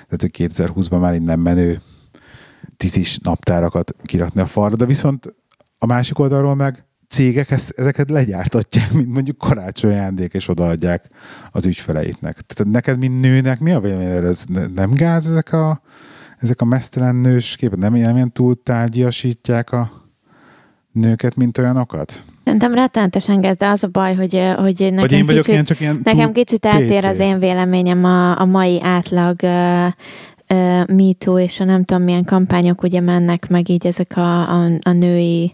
Tehát, hogy 2020-ban már így nem menő tisztis naptárakat kirakni a falra, de viszont a másik oldalról meg cégek ezeket legyártatják, mint mondjuk karácsony ajándék, és odaadják az ügyfeleitnek. Tehát neked, mint nőnek, mi a véleményed? Ez nem gáz ezek a mesztelen nős képet? Nem ilyen túl tárgyasítják a nőket, mint olyanokat? Szerintem rettenetesen gáz, de az a baj, hogy nekem kicsit eltér az én véleményem a mai átlag Me Too, és a nem tudom milyen kampányok ugye mennek meg így ezek a női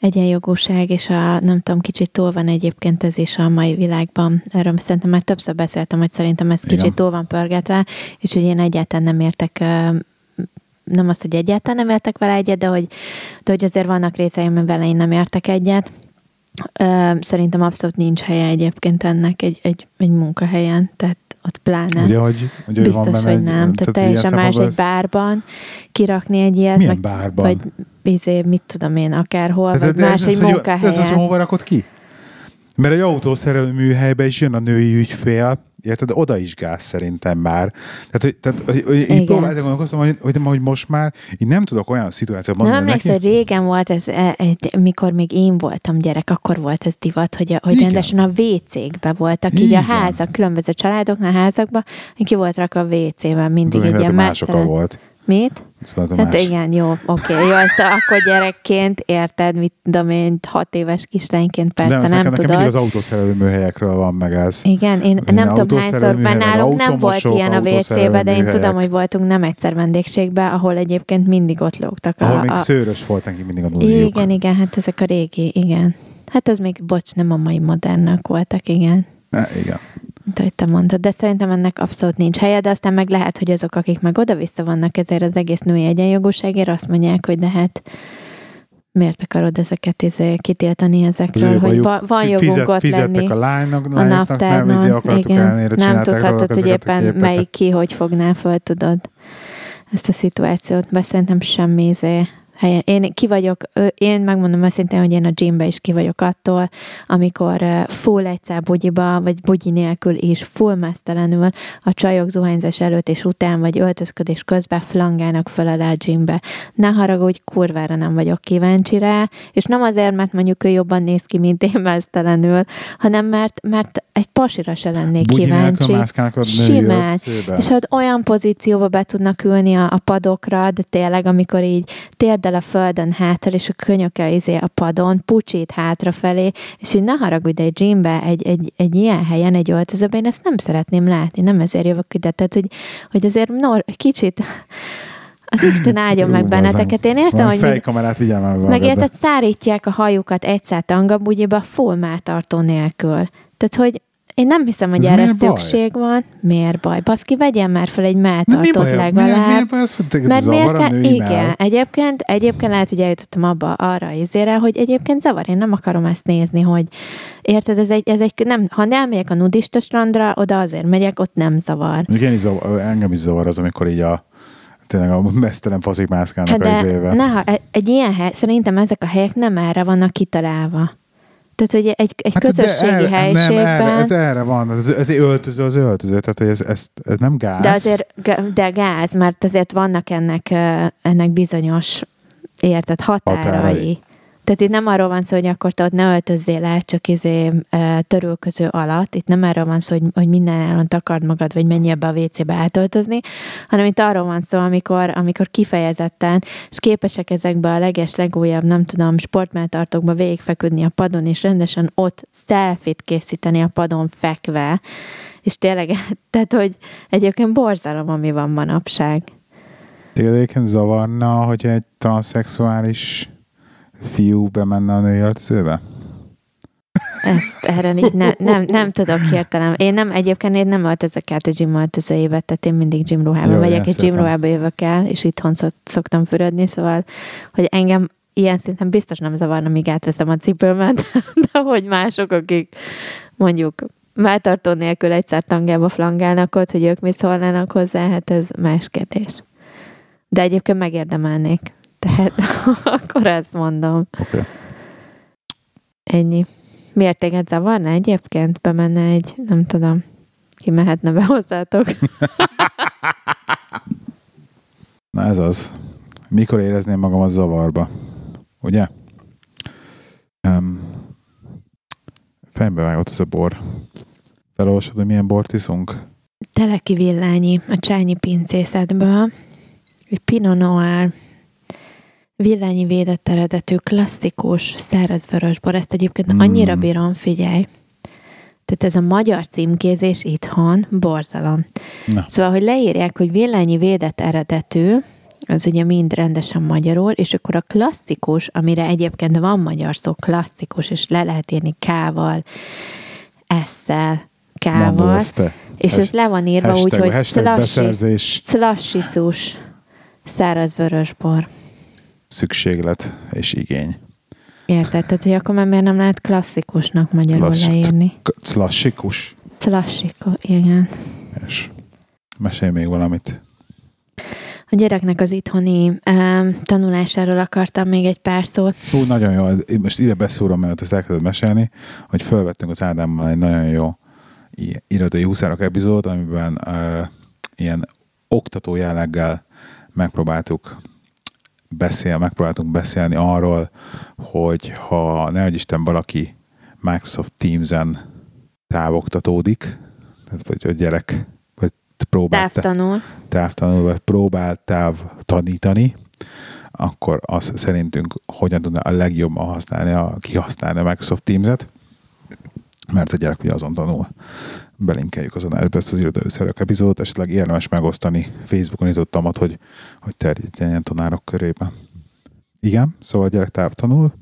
egyenjogúság, és nem tudom, kicsit túl van egyébként ez is a mai világban. Erről szerintem már többször beszéltem, hogy szerintem ez kicsit túl van pörgetve, és hogy én egyáltalán nem értek, nem az, hogy egyáltalán nem értek vele egyet, de hogy azért vannak részei, mert vele én nem értek egyet. Szerintem abszolút nincs helye egyébként ennek egy munkahelyen, tehát ott pláne. Ugye, hogy biztos, hogy nem. Tehát teljesen más egy bárban kirakni egy ilyet. Milyen bárban? Vagy mit tudom én, akárhol, vagy más egy munkahelyen. Ez az, hova rakod ki? Mert egy autószerelő műhelyben is jön a női ügyfél, érted? Tehát oda is gáz szerintem már. Tehát, hogy így próbáltam gondolkoztam, hogy most már így nem tudok olyan szituációt mondani neki. Nem emlékszem, hogy régen volt ez, mikor még én voltam gyerek, akkor volt ez divat, hogy rendesen a WC-kbe voltak, így a házak, különböző családoknál, házakban, ki volt rakva a WC-ben, mindig egy ilyen másokkal volt. Mit? Hát igen, jó, oké. Jó, ezt akkor gyerekként érted, mit tudom én, 6 éves kislányként persze nem tudod. Nekem mindig az autószerelő műhelyekről van meg ez. Igen, én nem tudom hányszor, mert nálunk nem volt ilyen a WC-ben, de én tudom, hogy voltunk nem egyszer vendégségben, ahol egyébként mindig ott lógtak. Ahol még szőrös volt nekik mindig a nulliuk. Igen, hát ezek a régi, igen. Hát ez még, nem a mai modernnak voltak, igen. Igen. Hogy te mondtad, de szerintem ennek abszolút nincs helye, de aztán meg lehet, hogy azok, akik meg oda-vissza vannak ezért az egész női egyenjogúságért, azt mondják, hogy de hát miért akarod ezeket kitiltani ezekről, hogy van jogunk ott lenni a naptárnak, nem tudhatod, hogy éppen melyik ki, hogy fogná föl, tudod ezt a szituációt, mert szerintem semmi helyen. Én ki vagyok, én megmondom őszintén, hogy én a gymbe is ki vagyok attól, amikor full egyszer bugyiba, vagy bugyi nélkül és full mesztelenül a csajok zuhányzás előtt és után, vagy öltözködés közben flangálnak föl alá a gymbe. Ne haragudj, kurvára nem vagyok kíváncsi rá, és nem azért, mert mondjuk ő jobban néz ki, mint én mesztelenül, hanem mert egy pasira se lennék bugyi kíváncsi. Simán. És ott olyan pozícióba be tudnak ülni a padokra, de tényleg, amikor így térdel a földön hátra, és a könyöke a padon, pucsít hátrafelé, és így ne haragudj, de egy gymbe, egy ilyen helyen, egy öltözőben, én ezt nem szeretném látni, nem ezért jövök ide. Tehát, hogy azért kicsit... Az Isten áldjon meg benneteket. Én értem, hogy megérted, szárítják a hajukat egyszer tangabugyiba, fullmáltartó nélkül. Tehát, hogy én nem hiszem, hogy erre szükség van. Miért baj? Baszki, vegyél már fel egy melltartót legalább. Miért baj? Mert zavar a női mell. Egyébként lehet, hogy eljutottam abba arra izére, hogy egyébként zavar. Én nem akarom ezt nézni, hogy érted, nem, ha nem megyek a nudista strandra, oda azért megyek, ott nem zavar. Engem is zavar az, amikor így tényleg a mesztelen faszik mászkálnak az éve. Egy ilyen hely, szerintem ezek a helyek nem erre vannak kitalálva. Tehát, hogy egy közösségi helyiségben... Nem, erre van. Ez öltöző az öltöző. Tehát, hogy ez nem gáz. De azért gáz, mert azért vannak ennek bizonyos érted határai. Tehát itt nem arról van szó, hogy akkor te ott ne öltözzél el, csak törülköző alatt. Itt nem arról van szó, hogy minden ellen takard magad, vagy menjél be a WC-be átöltözni, hanem itt arról van szó, amikor kifejezetten, és képesek ezekbe a legeslegújabb, nem tudom, sportmelltartókba végigfeküdni a padon, és rendesen ott selfie-t készíteni a padon fekve. És tényleg, tehát, hogy egyébként borzalom, ami van manapság. Téged egyébként zavarna, hogy egy transzexuális fiú bemenne a női öltözőbe? Erre így nem tudok hirtelen. Én egyébként nem öltözök át a gym öltözőjébe, tehát én mindig gymruhában megyek, és gymruhába jövök el, és itthon szoktam fürödni, szóval, hogy engem ilyen szinten biztos nem zavarna, míg átveszem a cipőmet, de hogy mások, akik mondjuk melltartó nélkül egyszer tangába flangálnak ott, hogy ők mi szólnának hozzá, hát ez más kérdés. De egyébként megérdemelnék. Tehát akkor ezt mondom. Okay. Ennyi. Miért téged zavarna egyébként? Bemenne egy, nem tudom, ki mehetne be hozzátok. Na ez az. Mikor érezném magam a zavarba? Ugye? Fejembe vágott ez a bor. Felolvasod, hogy milyen bort iszunk? Teleki villányi, a Csányi pincészetből. Egy Pinot Noir. Villányi védett eredetű, klasszikus, szárazvörösbor. Ezt egyébként annyira bírom, figyelj. Tehát ez a magyar címkézés itthon, borzalom. Na. Szóval, hogy leírják, hogy villányi védett eredetű, az ugye mind rendesen magyarul, és akkor a klasszikus, amire egyébként van magyar szó, klasszikus, és le lehet írni K-val, S-szel, K-val, és ez le van írva úgy, hogy szlassicus, szárazvörösbor. Szükséglet és igény. Érted? Tehát, hogy akkor már miért nem lehet klasszikusnak magyarul leírni? Klasszikus. Klasszikus, igen. És mesélj még valamit. A gyereknek az itthoni tanulásáról akartam még egy pár szót. Hú, nagyon jó. Most ide beszúrom, mert ezt elkezded mesélni, hogy felvettünk az Ádámmal egy nagyon jó irodai huszárok epizódot, amiben ilyen oktató jelleggel megpróbáltunk beszélni arról, hogy ha nehogy Isten valaki Microsoft Teams-en távoktatódik, vagy a gyerek, vagy próbál távtanul, vagy próbál tanítani, akkor azt szerintünk hogyan tudná a legjobban kihasználni a Microsoft Teams-et, mert a gyerek ugye azon tanul. Belinkeljük az adásba ezt az irodőszerűek epizódot, esetleg érdemes megosztani. Facebookon jutottam ott, hogy terjedjen tanárok körében. Igen? Szóval a gyerek távtanul?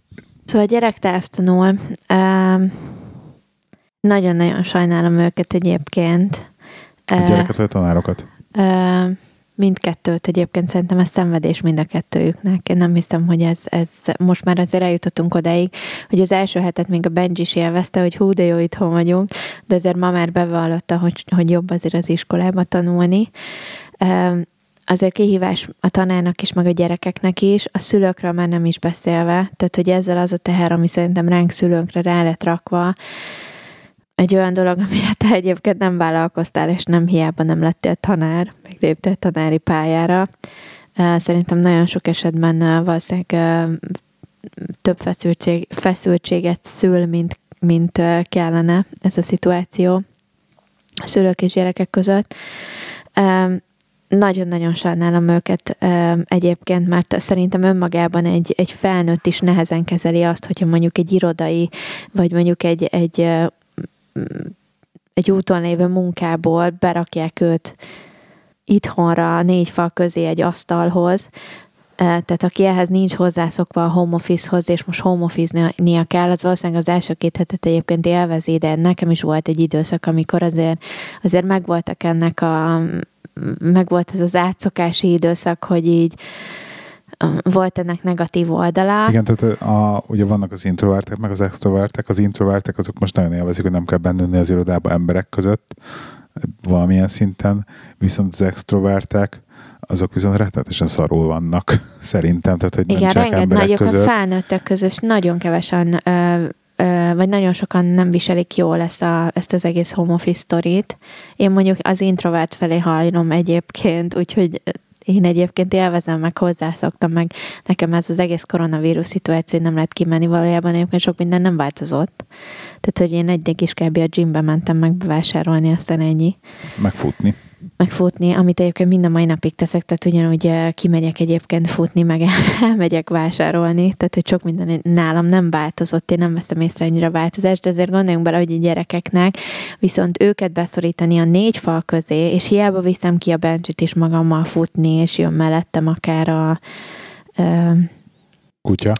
Nagyon-nagyon sajnálom őket egyébként. A gyereket vagy a tanárokat? Mindkettőt egyébként, szerintem ez szenvedés mind a kettőjüknek. Én nem hiszem, hogy ez most már azért eljutottunk odáig, hogy az első hetet még a Benji is élvezte, hogy hú, de jó, itthon vagyunk, de azért ma már bevallotta, hogy jobb azért az iskolába tanulni. azért kihívás a tanárnak is, meg a gyerekeknek is, a szülőkről már nem is beszélve, tehát hogy ezzel az a teher, ami szerintem ránk szülőnkre rá lett rakva, egy olyan dolog, amire te egyébként nem vállalkoztál, és nem hiába nem lettél tanár, meg léptél tanári pályára. Szerintem nagyon sok esetben valószínűleg több feszültséget szül, mint kellene ez a szituáció a szülők és gyerekek között. Nagyon-nagyon sajnálom őket egyébként, mert szerintem önmagában egy felnőtt is nehezen kezeli azt, hogyha mondjuk egy irodai, vagy mondjuk egy úton lévő munkából berakják őt itthonra, 4 fal közé egy asztalhoz. Tehát aki ehhez nincs hozzászokva a home office-hoz, és most home office-nia kell, az valószínűleg az első 2 hetet egyébként élvezi, de nekem is volt egy időszak, amikor azért megvolt ez az átszokási időszak, hogy így volt ennek negatív oldala. Igen, tehát ugye vannak az introvertek, meg az extrovertek. Az introvertek azok most nagyon élvezik, hogy nem kell bennülni az irodába emberek között, valamilyen szinten, viszont az extrovertek, azok viszont rettenetesen szarul vannak, szerintem, tehát hogy nem igen, csak emberek között. Igen, a felnőttek között nagyon kevesen, vagy nagyon sokan nem viselik jól ezt az egész home office sztorit. Én mondjuk az introvert felé hajlom egyébként, úgyhogy én egyébként élvezem, meg hozzászoktam, meg nekem ez az egész koronavírus szituáció, nem lehet kimenni, valójában egyébként sok minden nem változott. Tehát, hogy én egyik is kb. A gymbe mentem meg bevásárolni, aztán ennyi. Megfutni, amit egyébként minden mai napig teszek, tehát ugyanúgy kimegyek egyébként futni, meg elmegyek vásárolni, tehát hogy sok minden nálam nem változott, én nem veszem észre ennyire változást, de azért gondoljunk bele, hogy a gyerekeknek viszont őket beszorítani a 4 fal közé, és hiába viszem ki a bencsit is magammal futni, és jön mellettem akár a kutya.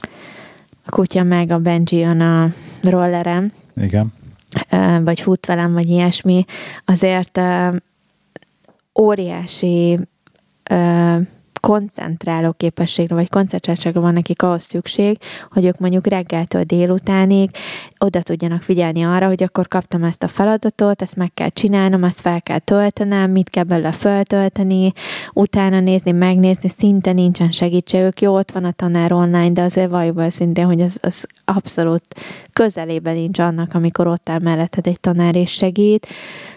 A kutya meg a Benji jön a rollerem. Igen. Vagy fut velem, vagy ilyesmi. Azért óriási koncentráló képességre, vagy koncentráltságra van nekik ahhoz szükség, hogy ők mondjuk reggeltől délutánig oda tudjanak figyelni arra, hogy akkor kaptam ezt a feladatot, ezt meg kell csinálnom, ezt fel kell töltenem, mit kell belőle feltölteni, utána nézni, megnézni, szinte nincsen segítségük. Jó, ott van a tanár online, de azért valójában szintén, hogy az abszolút közelében nincs annak, amikor ott áll melletted egy tanár és segít.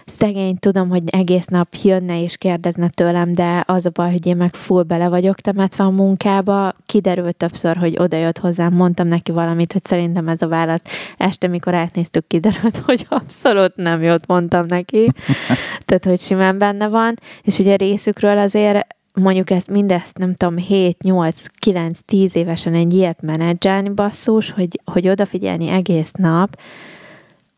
Szegény, tudom, hogy egész nap jönne és kérdezne tőlem, de az a baj, hogy én meg full bele vagyok temetve a munkába. Kiderült többször, hogy odajött hozzám, mondtam neki valamit, hogy szerintem ez a válasz. Este, mikor átnéztük, kiderült, hogy abszolút nem jót mondtam neki. Tehát, hogy simán benne van. És ugye részükről azért mondjuk ezt mindezt, nem tudom, 7-8-9-10 évesen egy ilyet menedzselni, basszus, hogy odafigyelni egész nap,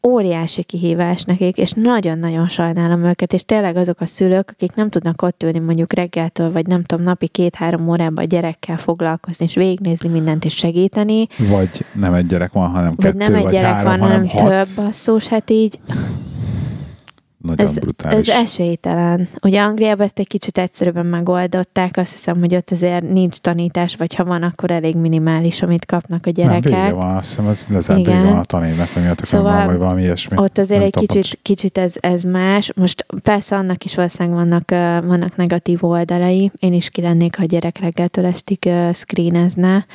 óriási kihívás nekik, és nagyon-nagyon sajnálom őket, és tényleg azok a szülők, akik nem tudnak ott ülni mondjuk reggeltől, vagy nem tudom, napi 2-3 órában a gyerekkel foglalkozni, és végignézni mindent, és segíteni. Vagy nem egy gyerek van, hanem 2, vagy 3, hanem 6. Vagy nem egy gyerek van, hanem 6. Több, basszus, hát így. Nagyon brutális. Ez esélytelen. Ugye Angliában ezt egy kicsit egyszerűbben megoldották, azt hiszem, hogy ott azért nincs tanítás, vagy ha van, akkor elég minimális, amit kapnak a gyerekek. Nem, vége van, azt hiszem, vége van a tanévnek, vagy miatt szóval van, vagy valami ilyesmi. Ott azért egy kicsit ez más. Most persze annak is valószínűleg vannak negatív oldalai. Én is ki lennék, ha a gyerek reggeltől estig screenezne.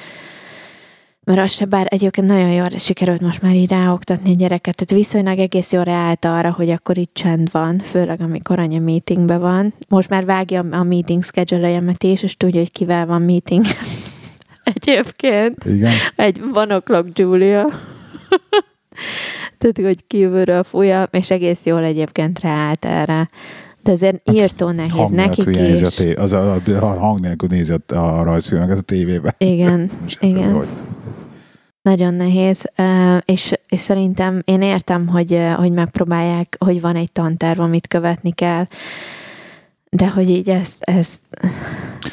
Mert az se, bár egyébként nagyon jól sikerült most már így ráoktatni a gyereket, tehát viszonylag egész jól reállt arra, hogy akkor itt csend van, főleg amikor anya meetingben van. Most már vágja a meeting schedule-jemet is, és tudja, hogy kivel van meeting. Egyébként. Igen. Egy one o'clock Julia. Tehát, hogy kívülről fújja, és egész jól egyébként reállt erre. De azért hát írtó nehéz nekik is. Hang nélkül nézi a rajzfilmeket a tévében. Igen, igen. Hogy. Nagyon nehéz, és szerintem én értem, hogy megpróbálják, hogy van egy tanterv, amit követni kell, de hogy így ezt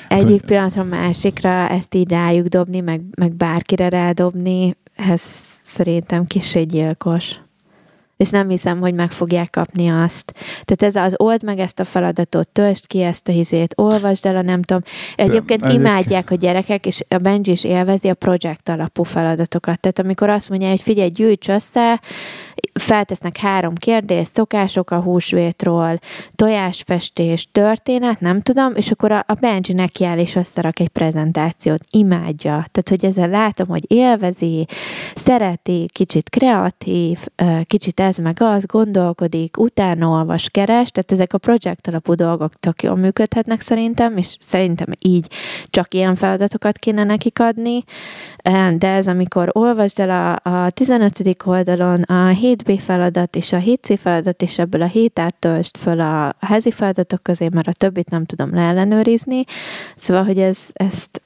egyik pillanatra másikra ezt így rájuk dobni, meg bárkire rádobni, ez szerintem kissé gyilkos. És nem hiszem, hogy meg fogják kapni azt. Tehát ez az old meg ezt a feladatot, töltsd ki ezt a hizét, olvasd el, nem tudom. Egyébként imádják a gyerekek, és a Benji is élvezi a projekt alapú feladatokat. Tehát amikor azt mondja, hogy figyelj, gyűjts össze, feltesznek 3 kérdést, szokások a húsvétról, tojásfestés, történet, nem tudom, és akkor a Benji nekiáll és összerak egy prezentációt. Imádja. Tehát, hogy ezzel látom, hogy élvezi, szereti, kicsit kreatív, kicsit ez meg az, gondolkodik, utána olvas, keres, tehát ezek a projekt alapú dolgok tök jól működhetnek szerintem, és szerintem így csak ilyen feladatokat kéne nekik adni, de ez amikor olvasd el a 15. oldalon a 7B feladat és a 7C feladat, és ebből a 7-át töltsd föl a házi feladatok közé, mert a többit nem tudom leellenőrizni, szóval, hogy ezt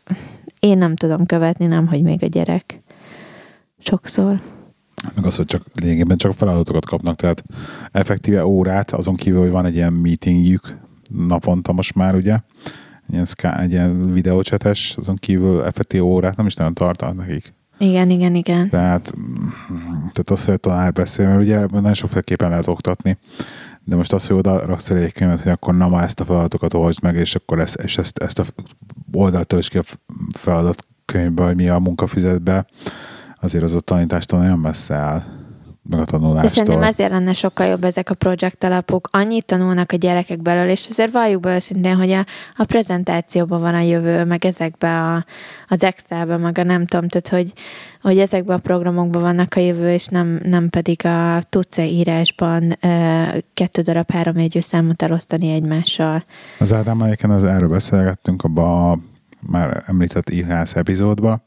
én nem tudom követni, nem, hogy még a gyerek. Sokszor. Meg az, hogy csak lényegében csak feladatokat kapnak, tehát effektíve órát, azon kívül, hogy van egy ilyen meetingjük naponta most már, ugye, egy ilyen videócsetes, azon kívül effektíve órát nem is nagyon tartanak nekik. Igen. Tehát azt, hogy tanár beszél, mert ugye nagyon sokféleképpen lehet oktatni, de most azt, hogy oda raksz el egy könyvet, hogy akkor na ma ezt a feladatokat olvasd meg, és akkor ezt a oldalt töltsd ki a feladatkönyvbe, hogy mi a munkafüzetbe, azért az a tanítástól nagyon messze áll, meg a tanulástól. De szerintem ezért lenne sokkal jobb ezek a projekt alapok. Annyit tanulnak a gyerekek belől, és azért valljuk be őszintén, hogy a prezentációban van a jövő, meg ezekben az Excelben, meg a nem tudom, tehát hogy ezekben a programokban vannak a jövő, és nem pedig a tudsz-e írásban 2 darab 3 jegyű számot elosztani egymással. Az Ádám Májéken az erről beszélgettünk abban a már említett IHS epizódban,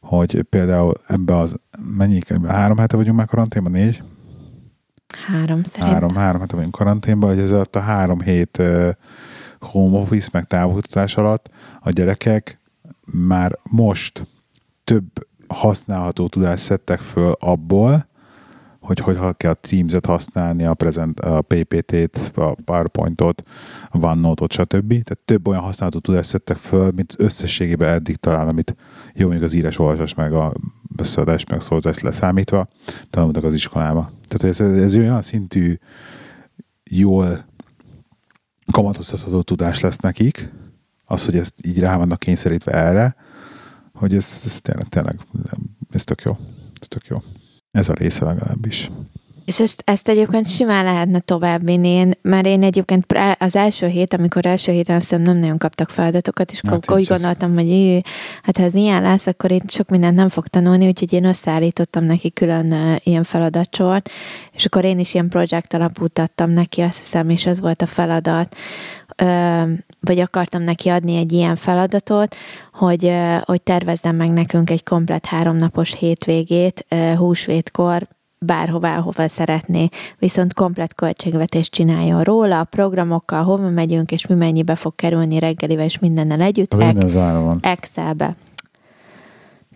hogy például ebbe az, mennyik, 3 hete vagyunk már karanténban, 4? 3 szerintem. 3 hete vagyunk karanténban, hogy ez alatt a 3 hét home office, meg távoktatás alatt a gyerekek már most több használható tudást szedtek föl abból, hogy kell a Teams-et használni, a PPT-t, a PowerPoint-ot, a OneNote-ot, stb. Tehát több olyan használható tudást szedtek föl, mint összességében eddig talán, amit jó, mondjuk az írás, olvasás, meg a összeadás, meg szózás leszámítva, tanultak az iskolába. Tehát ez olyan szintű, jól kamatoztatható tudás lesz nekik, az, hogy ezt így rá vannak kényszerítve erre, hogy ez tényleg ez tök jó. Ez tök jó. Ez a része legalábbis. És ezt egyébként simán lehetne továbbvinni. Mert én egyébként az első héten azt hiszem nem nagyon kaptak feladatokat, és akkor úgy gondoltam, hogy hát ha ez ilyen lesz, akkor itt sok mindent nem fog tanulni, úgyhogy én összeállítottam neki külön ilyen feladatsort, és akkor én is ilyen projekt alapút adtam neki, azt hiszem, és az volt a feladat, vagy akartam neki adni egy ilyen feladatot, hogy tervezzen meg nekünk egy komplett 3 napos hétvégét, húsvétkor, bárhová, hova szeretné, viszont komplett költségvetést csináljon róla, a programokkal, hova megyünk, és mi mennyibe fog kerülni reggelivel, és mindennel együtt. Excelbe.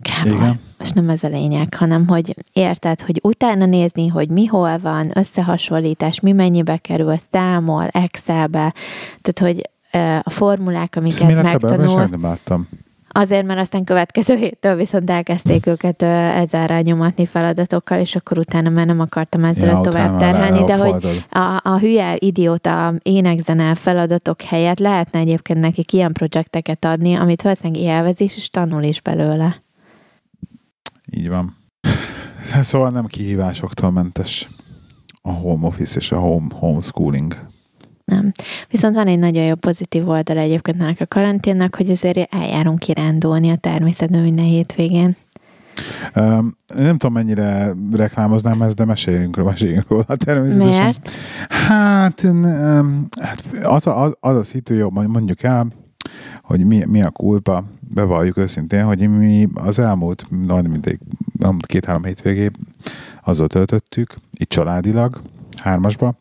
Kámon. És nem ez a lényeg, hanem hogy érted, hogy utána nézni, hogy mi hol van, összehasonlítás, mi mennyibe kerül, számol, Excelbe, tehát hogy a formulák, amiket megtanul. Azért, mert aztán következő héttől viszont elkezdték őket ezzelre nyomatni feladatokkal, és akkor utána már nem akartam ezzel tovább terhelni, de hogy a hülye idióta énekzene feladatok helyett lehetne egyébként nekik ilyen projekteket adni, amit valószínűleg élvezés, és tanul is belőle. Így van. Szóval nem kihívásoktól mentes a home office és a homeschooling. Nem. Viszont van egy nagyon jó pozitív oldala egyébként ennek a karanténnak, hogy azért eljárunk kirándulni a természetben minden hétvégén. Nem tudom, mennyire reklámoznám ezt, de meséljünk róla természetesen. Miért? Hát az a szitu, jó, mondjuk el, hogy mi a kulpa, bevalljuk őszintén, hogy mi az elmúlt mindig 2-3 hétvégén azzal töltöttük, itt családilag, 3-asba,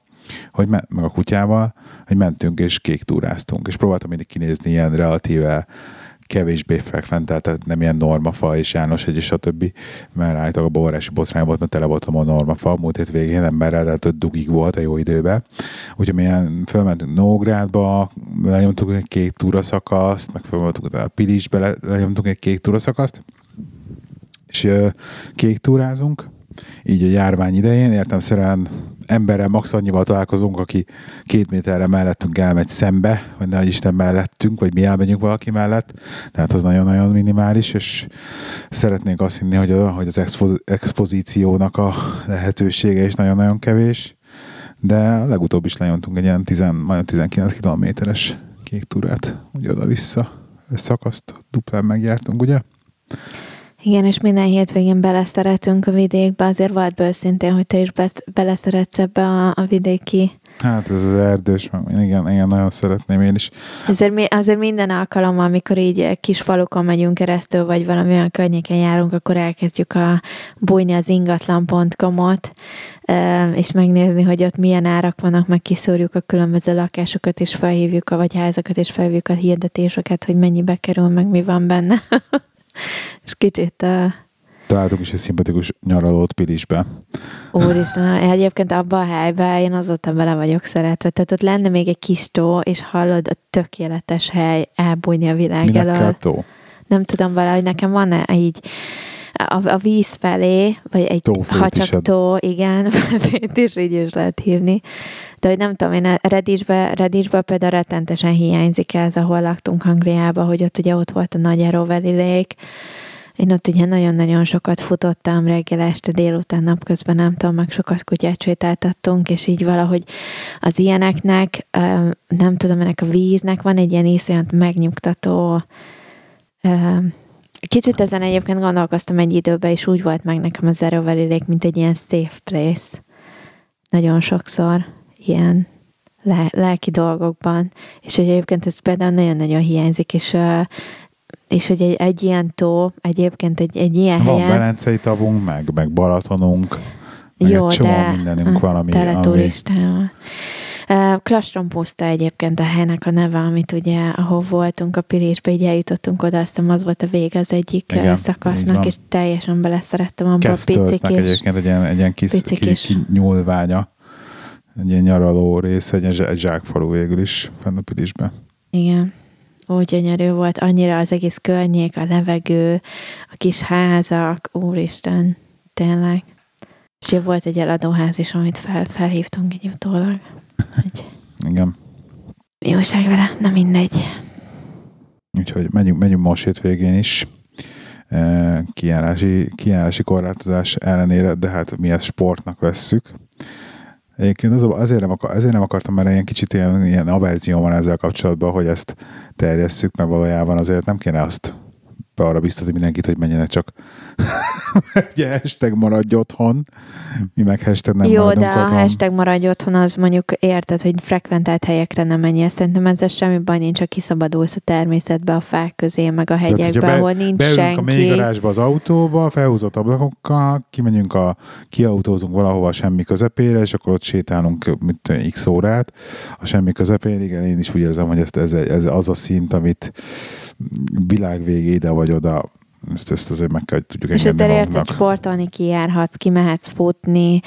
hogy meg a kutyával, hogy mentünk és kéktúráztunk, és próbáltam mindig kinézni ilyen relatíve kevésbé frekventált, tehát nem ilyen Normafa és Jánoshegy és a többi, mert állítólag a órási botrány volt, mert tele voltam a Normafa, múlt hét végén emberrel, tehát 5 dugig volt a jó időben. Úgyhogy milyen felmentünk Nógrádba, lenyomtunk egy kéktúraszakaszt, meg felmentünk a Pilisbe, lenyomtunk egy kéktúraszakaszt, és kéktúrázunk, így a járvány idején, értem szerint emberrel max annyival találkozunk, aki 2 méterre mellettünk elmegy szembe, vagy nagy Isten mellettünk, vagy mi elmegyünk valaki mellett, tehát az nagyon-nagyon minimális, és szeretnénk azt hinni, hogy az expozíciónak a lehetősége is nagyon-nagyon kevés, de legutóbb is lenyomtunk egy ilyen 19 kilométeres kék túrát, ugye oda-vissza szakaszt, duplán megjártunk, ugye? Igen, és minden hétvégén beleszeretünk a vidékbe, azért volt bőszintén, hogy te is beleszeretsz ebbe a vidéki... Hát ez az erdős, igen, nagyon szeretném én is. Azért minden alkalommal, amikor így kis falukon megyünk keresztül, vagy valami olyan környéken járunk, akkor elkezdjük bújni az ingatlan.com-ot, és megnézni, hogy ott milyen árak vannak, meg kiszórjuk a különböző lakásokat, és felhívjuk, vagy házakat, és felhívjuk a hirdetéseket, hogy mennyibe kerül, meg mi van benne. És kicsit... Találtunk is egy szimpatikus nyaralót Pilisbe. Úristen, egyébként abban a helyben én azóta bele vagyok szeretve. Tehát ott lenne még egy kis tó, és hallod, a tökéletes hely elbújni a világ elől. Minek kell tó? Nem tudom valahogy, nekem van így a víz felé, vagy egy hacsak tó, igen, fétis, így is lehet hívni. De hogy nem tudom, én a Redicsbe például rettentesen hiányzik ez, ahol laktunk Angliába, hogy ott volt a nagy Eroveli lék. Én ott ugye nagyon-nagyon sokat futottam reggel, este, délután, napközben, nem tudom, meg sokat kutyát sétáltattunk, és így valahogy az ilyeneknek, nem tudom, ennek a víznek van egy ilyen iszonyat megnyugtató... Kicsit ezen egyébként gondolkoztam egy időben, és úgy volt meg nekem az Eroveli lék, mint egy ilyen safe place. Nagyon sokszor ilyen lelki dolgokban. És egyébként ez például nagyon-nagyon hiányzik, és hogy egy ilyen tó, egyébként egy ilyen van helyen... Van Velencei tavunk, meg Balatonunk, meg jó, egy csomó mindenünk valami... Jó, de teleturistával. Klastrompuszta egyébként a helynek a neve, amit ugye, ahol voltunk a Pilisbe, így eljutottunk oda, aztán az volt a vége az egyik igen, szakasznak, és teljesen beleszerettem abba a picik és... egyébként egy ilyen kis nyúlványa, egy ilyen nyaraló rész, egy zsákfalú végül is fenn a Pilisbe. Igen. Úgy gyönyörű volt, annyira az egész környék, a levegő, a kis házak, úristen, tényleg. És volt egy eladóház is, amit felhívtunk így utólag. Hogy... Igen. Mi újság vele? Na mindegy. Úgyhogy megyünk most hétvégén is. Kijárási korlátozás ellenére, de hát mi ezt sportnak vesszük. Egyébként azért nem akartam, mert ilyen kicsit ilyen averzió van ezzel kapcsolatban, hogy ezt terjesszük, mert valójában azért nem kéne azt arra biztatni mindenkit, hogy menjenek csak ugye hashtag maradj otthon, mi meg hashtag nem maradunk otthon. Jó, de a hashtag maradj otthon az mondjuk érted, hogy frekventált helyekre nem menjél. Szerintem ezzel semmi baj nincs, ha kiszabadulsz a természetbe, a fák közé, meg a hegyekbe, ahol nincs senki. Beülünk a mélygarázsba az autóba, felhúzott ablakokkal, kiautózunk valahova semmi közepére, és akkor ott sétálunk x órát. A semmi közepére, igen, én is úgy érzem, hogy ez az a szint, amit világ végé ide vagy oda, ezt azért meg kell, hogy tudjuk engedni magunknak. És ezért érted, sportolni kijárhatsz, kimehetsz futni,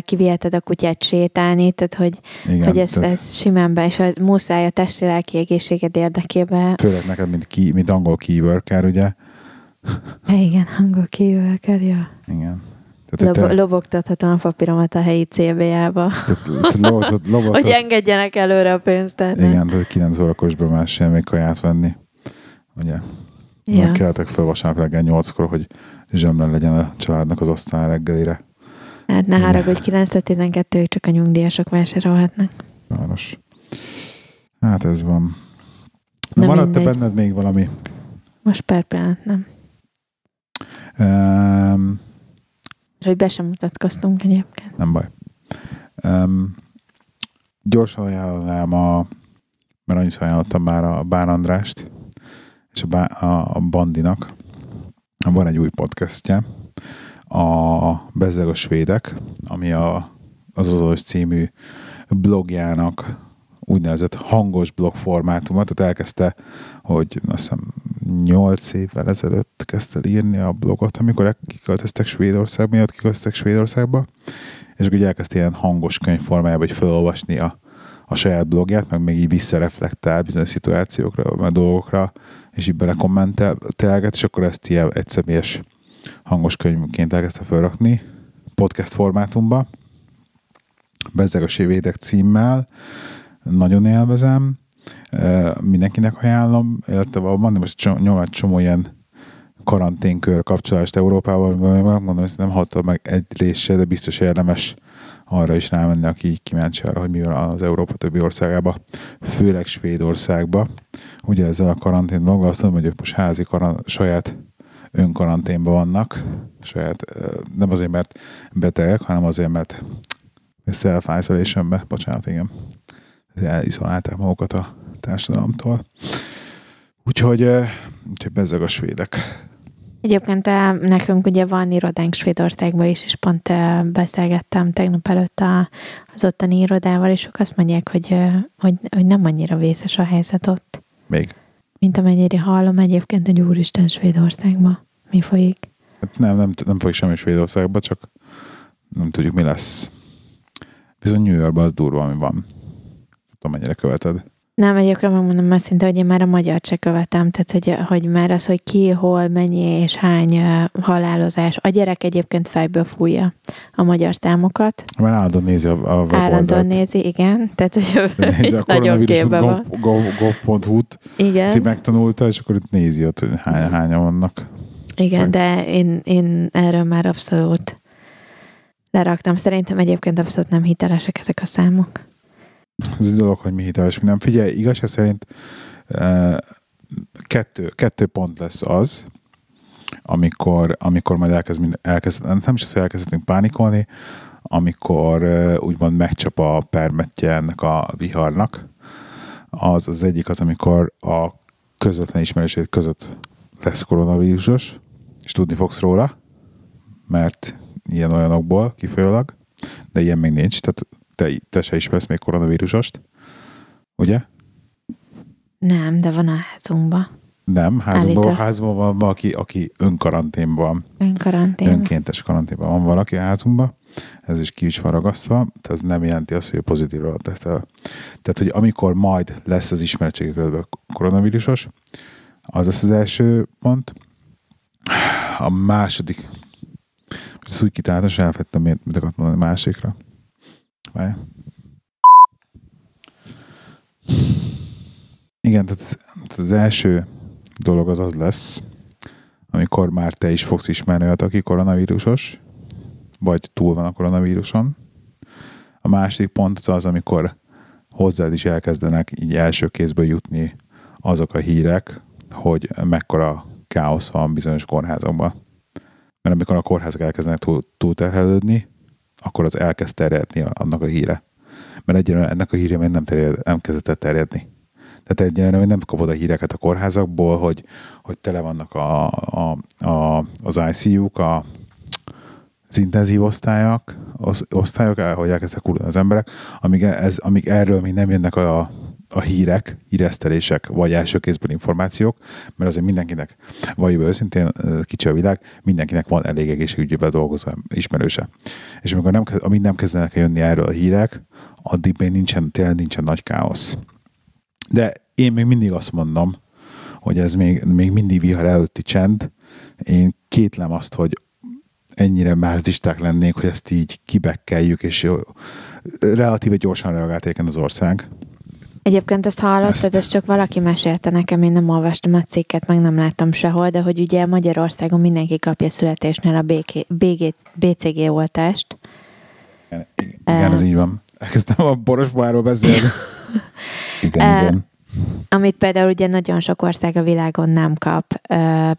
kiviheted a kutyát sétálni, tehát hogy ez simán be, és az muszáj a testi-lelki egészséged érdekében. Főleg neked, mint angol keyworker, ugye? Igen, angol keyworker, ja. Igen. Lobogtathatom a papíromat a helyi CBA-ba. Hogy engedjenek előre a pénztárnál. Igen, tehát 9 órakosban már semmi kaját venni. Ugye? Ja. Keltek fel vasárnap reggel 8-kor, hogy zsömlen legyen a családnak az asztán reggelire. Hát ne haragudj, 9-12-ig csak a nyugdíjasok vásárolhatnak. Város. Hát ez van. Na maradt-e benned még valami? Most per pillanat, nem. Hogy be sem mutatkoztunk egyébként. Nem baj. Gyorsan ajánlanám mert annyiszor ajánlottam már a Bán Andrást, és a Bandinak van egy új podcastje, a Bezzeg a svédek, ami az azonos című blogjának úgynevezett hangos blog formátumát, tehát elkezdte, hogy azt hiszem 8 évvel ezelőtt kezdte írni a blogot, amikor kiköltöztek Svédországba, és ugye elkezdte ilyen hangos könyv formájában, hogy felolvasni a saját blogját, meg még így visszareflektál bizonyos szituációkra, meg dolgokra, és így belekommentelget, és akkor ezt ilyen egyszemélyes hangos könyvként elkezdte felrakni podcast formátumba. Bezzeg a svédek címmel. Nagyon élvezem. Mindenkinek ajánlom. Van most nyolc csomó ilyen karanténkör kapcsolást Európában, megmondom, hogy nem hallottam meg egy része, de biztos érdemes arra is rámenni, aki így kíváncsi arra, hogy mi van az Európa többi országába, főleg Svédországba. Ugye ezzel a karantén dolga, azt mondom, hogy ők most házi saját önkaranténban vannak, saját, nem azért, mert betegek, hanem azért, mert self-isolationbe, bocsánat, igen, eliszolálták magukat a társadalomtól. Úgyhogy bezzeg a svédek. Egyébként nekünk ugye van irodánk Svédországban is, és pont beszélgettem tegnap előtt az ottani irodával, és ők azt mondják, hogy nem annyira vészes a helyzet ott. Még. Mint amennyire hallom egyébként, hogy úristen Svédországban mi folyik. Hát nem folyik semmi Svédországban, csak nem tudjuk mi lesz. Viszont New Yorkban az durva, ami van. Tudom, mennyire követed. Nem, egyébként megmondom azt szinte, hogy én már a magyart se követem, tehát hogy már az, hogy ki, hol, mennyi és hány halálozás. A gyerek egyébként fejből fújja a magyar számokat. Már állandóan nézi a weboldalt. Állandóan nézi, igen. Tehát, hogy nézi a koronavírus.gov.hu-t, megtanulta, és akkor itt nézi ott, hogy hányan vannak. Igen, szóval. De én erről már abszolút leraktam. Szerintem egyébként abszolút nem hitelesek ezek a számok. Ez egy dolog, hogy mi hiteles, mi nem. Figyelj, igazság szerint kettő pont lesz az, amikor majd elkezdhetünk pánikolni, amikor úgymond megcsap a permetje ennek a viharnak. Az egyik az, amikor a közvetlen ismerőség között lesz koronavírusos, és tudni fogsz róla, mert ilyen olyanokból kifolyólag, de ilyen még nincs, tehát te se ismersz még koronavírusost, ugye? Nem, de van a házunkban. Nem, házunkban van valaki, aki önkaranténban van. Önkéntes karanténban van valaki a házunkban. Ez is ki is van ragasztva, ez nem jelenti azt, hogy pozitívra tesztel. Tehát, hogy amikor majd lesz az ismeretségi körülbelül koronavírusos, az lesz az első pont. A második, ezt úgy kitáltam, és elfettem, mit akartam mondani a másikra. Vaj. Igen, tehát az első dolog az lesz, amikor már te is fogsz ismerni olyat, aki koronavírusos, vagy túl van a koronavíruson. A második pont az, amikor hozzád is elkezdenek így első kézből jutni azok a hírek, hogy mekkora káosz van bizonyos kórházakban. Mert amikor a kórházak elkezdenek túlterhelődni, akkor az elkezd terjedni annak a híre. Mert egyelőre ennek a híre még nem kezdett el terjedni. Tehát egyelőre még nem kapod a híreket a kórházakból, hogy tele vannak az ICU-k, az intenzív osztályok, hogy elkezdtek kurulni az emberek, amíg erről még nem jönnek a hírek, híresztelések, vagy első kézből információk, mert azért mindenkinek, valójában őszintén kicsi a világ, mindenkinek van elég egészségügyben dolgozó ismerőse. És amikor nem kezdenek jönni erről a hírek, addig még nincsen nagy káosz. De én még mindig azt mondom, hogy ez még mindig vihar előtti csend. Én kétlem azt, hogy ennyire mázdisták lennék, hogy ezt így kibekkeljük, és relatíve gyorsan reagált éken az ország. Egyébként ezt hallottad, ez csak valaki mesélte nekem, én nem olvastam a cikket, meg nem láttam sehol, de hogy ugye Magyarországon mindenki kapja születésnél a BCG oltást. Igen, ez így van. Elkezdtem a borosbárról beszélni. Igen. Amit például ugye nagyon sok ország a világon nem kap,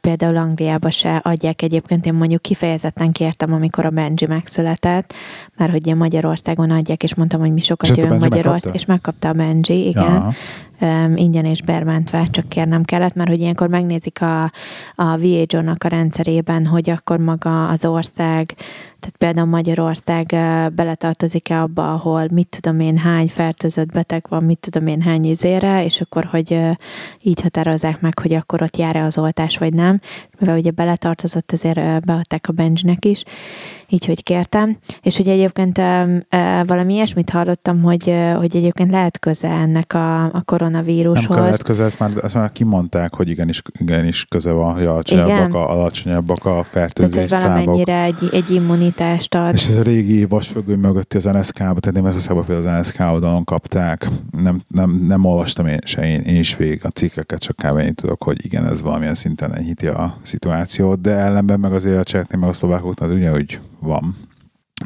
például Angliába se adják egyébként, én mondjuk kifejezetten kértem, amikor a Benji megszületett, mert hogy ugye Magyarországon adják, és mondtam, hogy mi sokat jövünk Magyarország, és megkapta a Benji, igen. Ja. Ingyen és bérmentve, csak kérnem kellett, mert hogy ilyenkor megnézik a WHO-nak a rendszerében, hogy akkor maga az ország, tehát például Magyarország beletartozik-e abba, ahol mit tudom én, hány fertőzött beteg van, mit tudom én, hány izére, és akkor, hogy így határozzák meg, hogy akkor ott jár-e az oltás, vagy nem. Mivel ugye beletartozott, ezért beadták a Benji-nek is, így, hogy kértem. És ugye egyébként valami ilyesmit hallottam, hogy egyébként lehet köze ennek a koronavírusnak, koronavírushoz. Nem kellett közel, ezt már kimondták, hogy igenis köze van, hogy alacsonyabbak a fertőzés számok. Tehát, valamennyire egy immunitást ad. És ez a régi vasfüggöny mögötti az NSK-ba, tehát Németországban például az NSK oldalon kapták. Nem olvastam én is végig a cikkeket, csak kb. Én tudok, hogy igen, ez valamilyen szinten enyhíti a szituációt, de ellenben meg azért a cseheknél, meg a szlovákoknál az ugyanúgy van.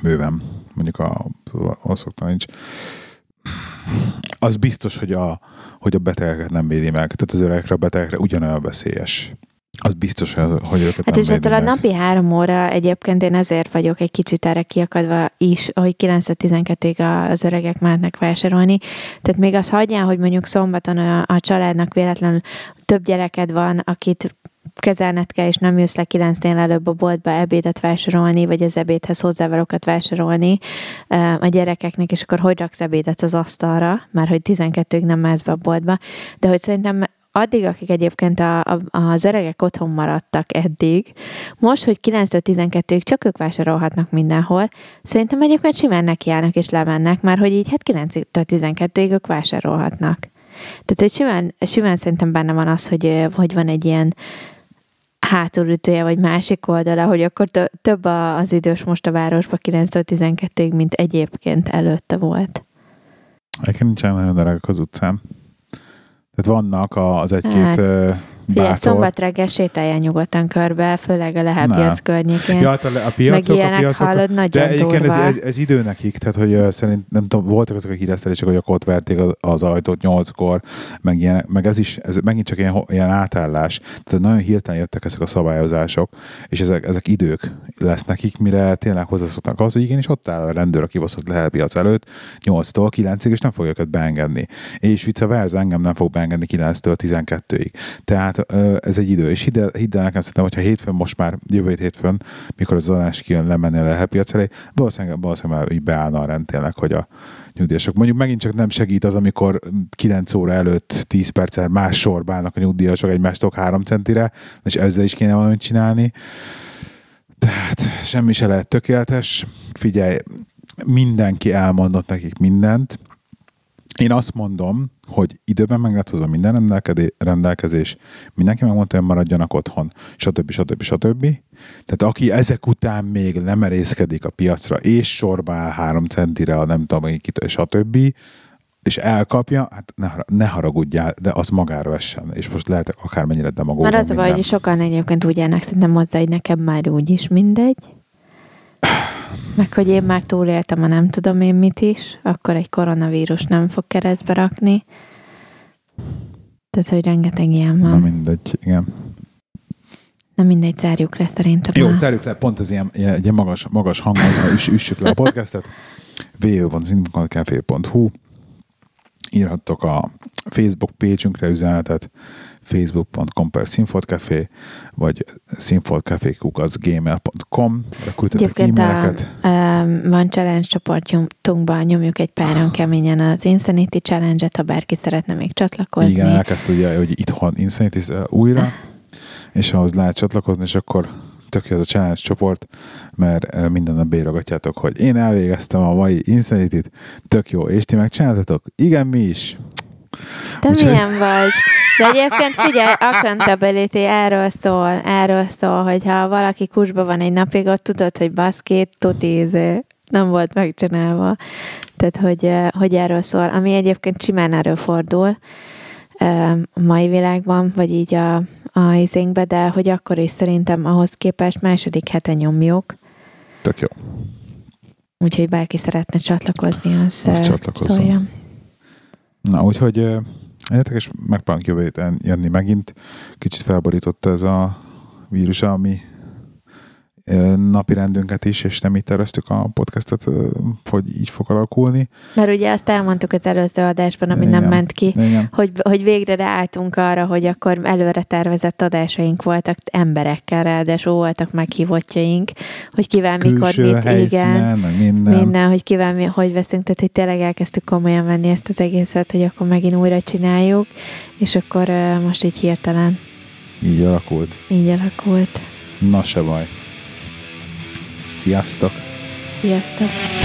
Bőven. Mondjuk olaszoknál nincs. Az biztos, hogy a betegeket nem védi meg. Tehát az öregekre, a betegekre ugyanolyan veszélyes. Az biztos, hogy őket nem védi meg. Hát és a napi 3 óra egyébként én azért vagyok egy kicsit erre kiakadva is, hogy 9-12-ig az öregek mehetnek vásárolni. Tehát még az hagyján, hogy mondjuk szombaton a családnak véletlenül több gyereked van, akit kezelned kell, és nem jössz le 9-nél előbb a boltba ebédet vásárolni, vagy az ebédhez hozzávalókat vásárolni a gyerekeknek, és akkor hogy raksz ebédet az asztalra, már hogy 12-ig nem állsz be a boltba, de hogy szerintem addig, akik egyébként az öregek otthon maradtak eddig, most, hogy 9-12-ig csak ők vásárolhatnak mindenhol, szerintem egyébként simán nekiállnak és lemennek, már hogy így hát 9-12-ig ők vásárolhatnak. Tehát, hogy simán szerintem benne van az, hogy van egy ilyen hátulütője, vagy másik oldala, hogy akkor több az idős most a városban 9-12-ig, mint egyébként előtte volt. Egyébként nincsen nagyon öregek az utcán. Tehát vannak az egy-két bátor. Szombat reggel sétáljál nyugodtan körbe, főleg a Lehel piac környékén. Ja, a piacok. Hallod, nagyon durva. De egyébként ez időnekig, tehát hogy szerintem, nem tudom, voltak ezek a híresztelések, hogy ott verték az ajtót 8-kor, meg ez megint csak ilyen átállás. Tehát nagyon hirtelen jöttek ezek a szabályozások, és ezek idők lesz nekik, mire tényleg hozzászoknak az, hogy igenis ott áll a rendőr a kibaszott Lehel piac előtt 8-tól 9-ig, és nem fogja őket beengedni. És vice versa, engem nem fog beengedni 9-től 12-ig. Tehát ez egy idő, és hidd el nekem szerintem, hogyha hétfőn, most már jövő hétfőn, mikor az adás kijön, lemenni a Lehel piac elé, valószínűleg már így beállna a rend tényleg, hogy a nyugdíjasok. Mondjuk megint csak nem segít az, amikor 9 óra előtt 10 perccel más sorba állnak a nyugdíjasok egymástól 3 centire, és ezzel is kéne valamit csinálni. Tehát semmi se lehet tökéletes. Figyelj, mindenki elmondott nekik mindent. Én azt mondom, hogy időben megváltozom minden rendelkezés, mindenki megmondta, hogy maradjanak otthon, stb. Tehát aki ezek után még lemerészkedik a piacra, és sorba áll 3 centire, nem tudom, stb., és elkapja, hát ne haragudjál, de az magára essen. És most lehetek akármennyire demagóg. Már az a baj, hogy sokan egyébként úgy állnak, szerintem hozzá, hogy nekem már úgyis mindegy. Meg hogy én már túléltem a nem tudom én mit is, akkor egy koronavírus nem fog keresztbe rakni. Tehát, hogy rengeteg ilyen van. Na mindegy, igen. Na mindegy, zárjuk le szerintem. Jó, zárjuk le, pont ez ilyen magas hangon, üssük le a podcastet. www.zinfokon.hu Írhattok a Facebook page-ünkre üzenetet, facebook.com/színfoltcafé, vagy színfoltcafé@gmail.com. Küldtetek e-maileket. Van challenge csoportunkban, nyomjuk egy páron keményen az Inszenity Challenge-et, ha bárki szeretne még csatlakozni. Igen, elkezd ugye, hogy itthon Inszenity újra, és ahhoz lehet csatlakozni, és akkor töké az a challenge csoport, mert minden nap bérogatjátok, hogy én elvégeztem a mai Inszenity-t, tök jó, és ti megcsináltatok? Igen, mi is. Te úgyhogy... milyen vagy? De egyébként figyelj, accountability erről szól, hogyha valaki kusba van egy napig, ott tudod, hogy baszkét, tutízé, nem volt megcsinálva. Tehát, hogy erről szól. Ami egyébként simán előfordul a mai világban, vagy így a izénkbe, de hogy akkor is szerintem ahhoz képest második heten nyomjuk. Tök jó. Úgyhogy bárki szeretne csatlakozni, az szólja. Na, úgyhogy és megpróbálunk jövő héten jönni megint. Kicsit felborította ez a vírus a mi napi rendünket is, és nem így terveztük a podcastot, hogy így fog alakulni. Mert ugye azt elmondtuk az előző adásban, ami nem ment ki, hogy végre ráálltunk arra, hogy akkor előre tervezett adásaink voltak emberekkel, ráadásul voltak meghívottjaink, hogy kivel, mikor, mit, helyszínen, igen, minden, hogy kivel, mi, hogy veszünk, tehát hogy tényleg elkezdtük komolyan venni ezt az egészet, hogy akkor megint újra csináljuk, és akkor most így hirtelen. Így alakult. Na se baj. Sziasztok!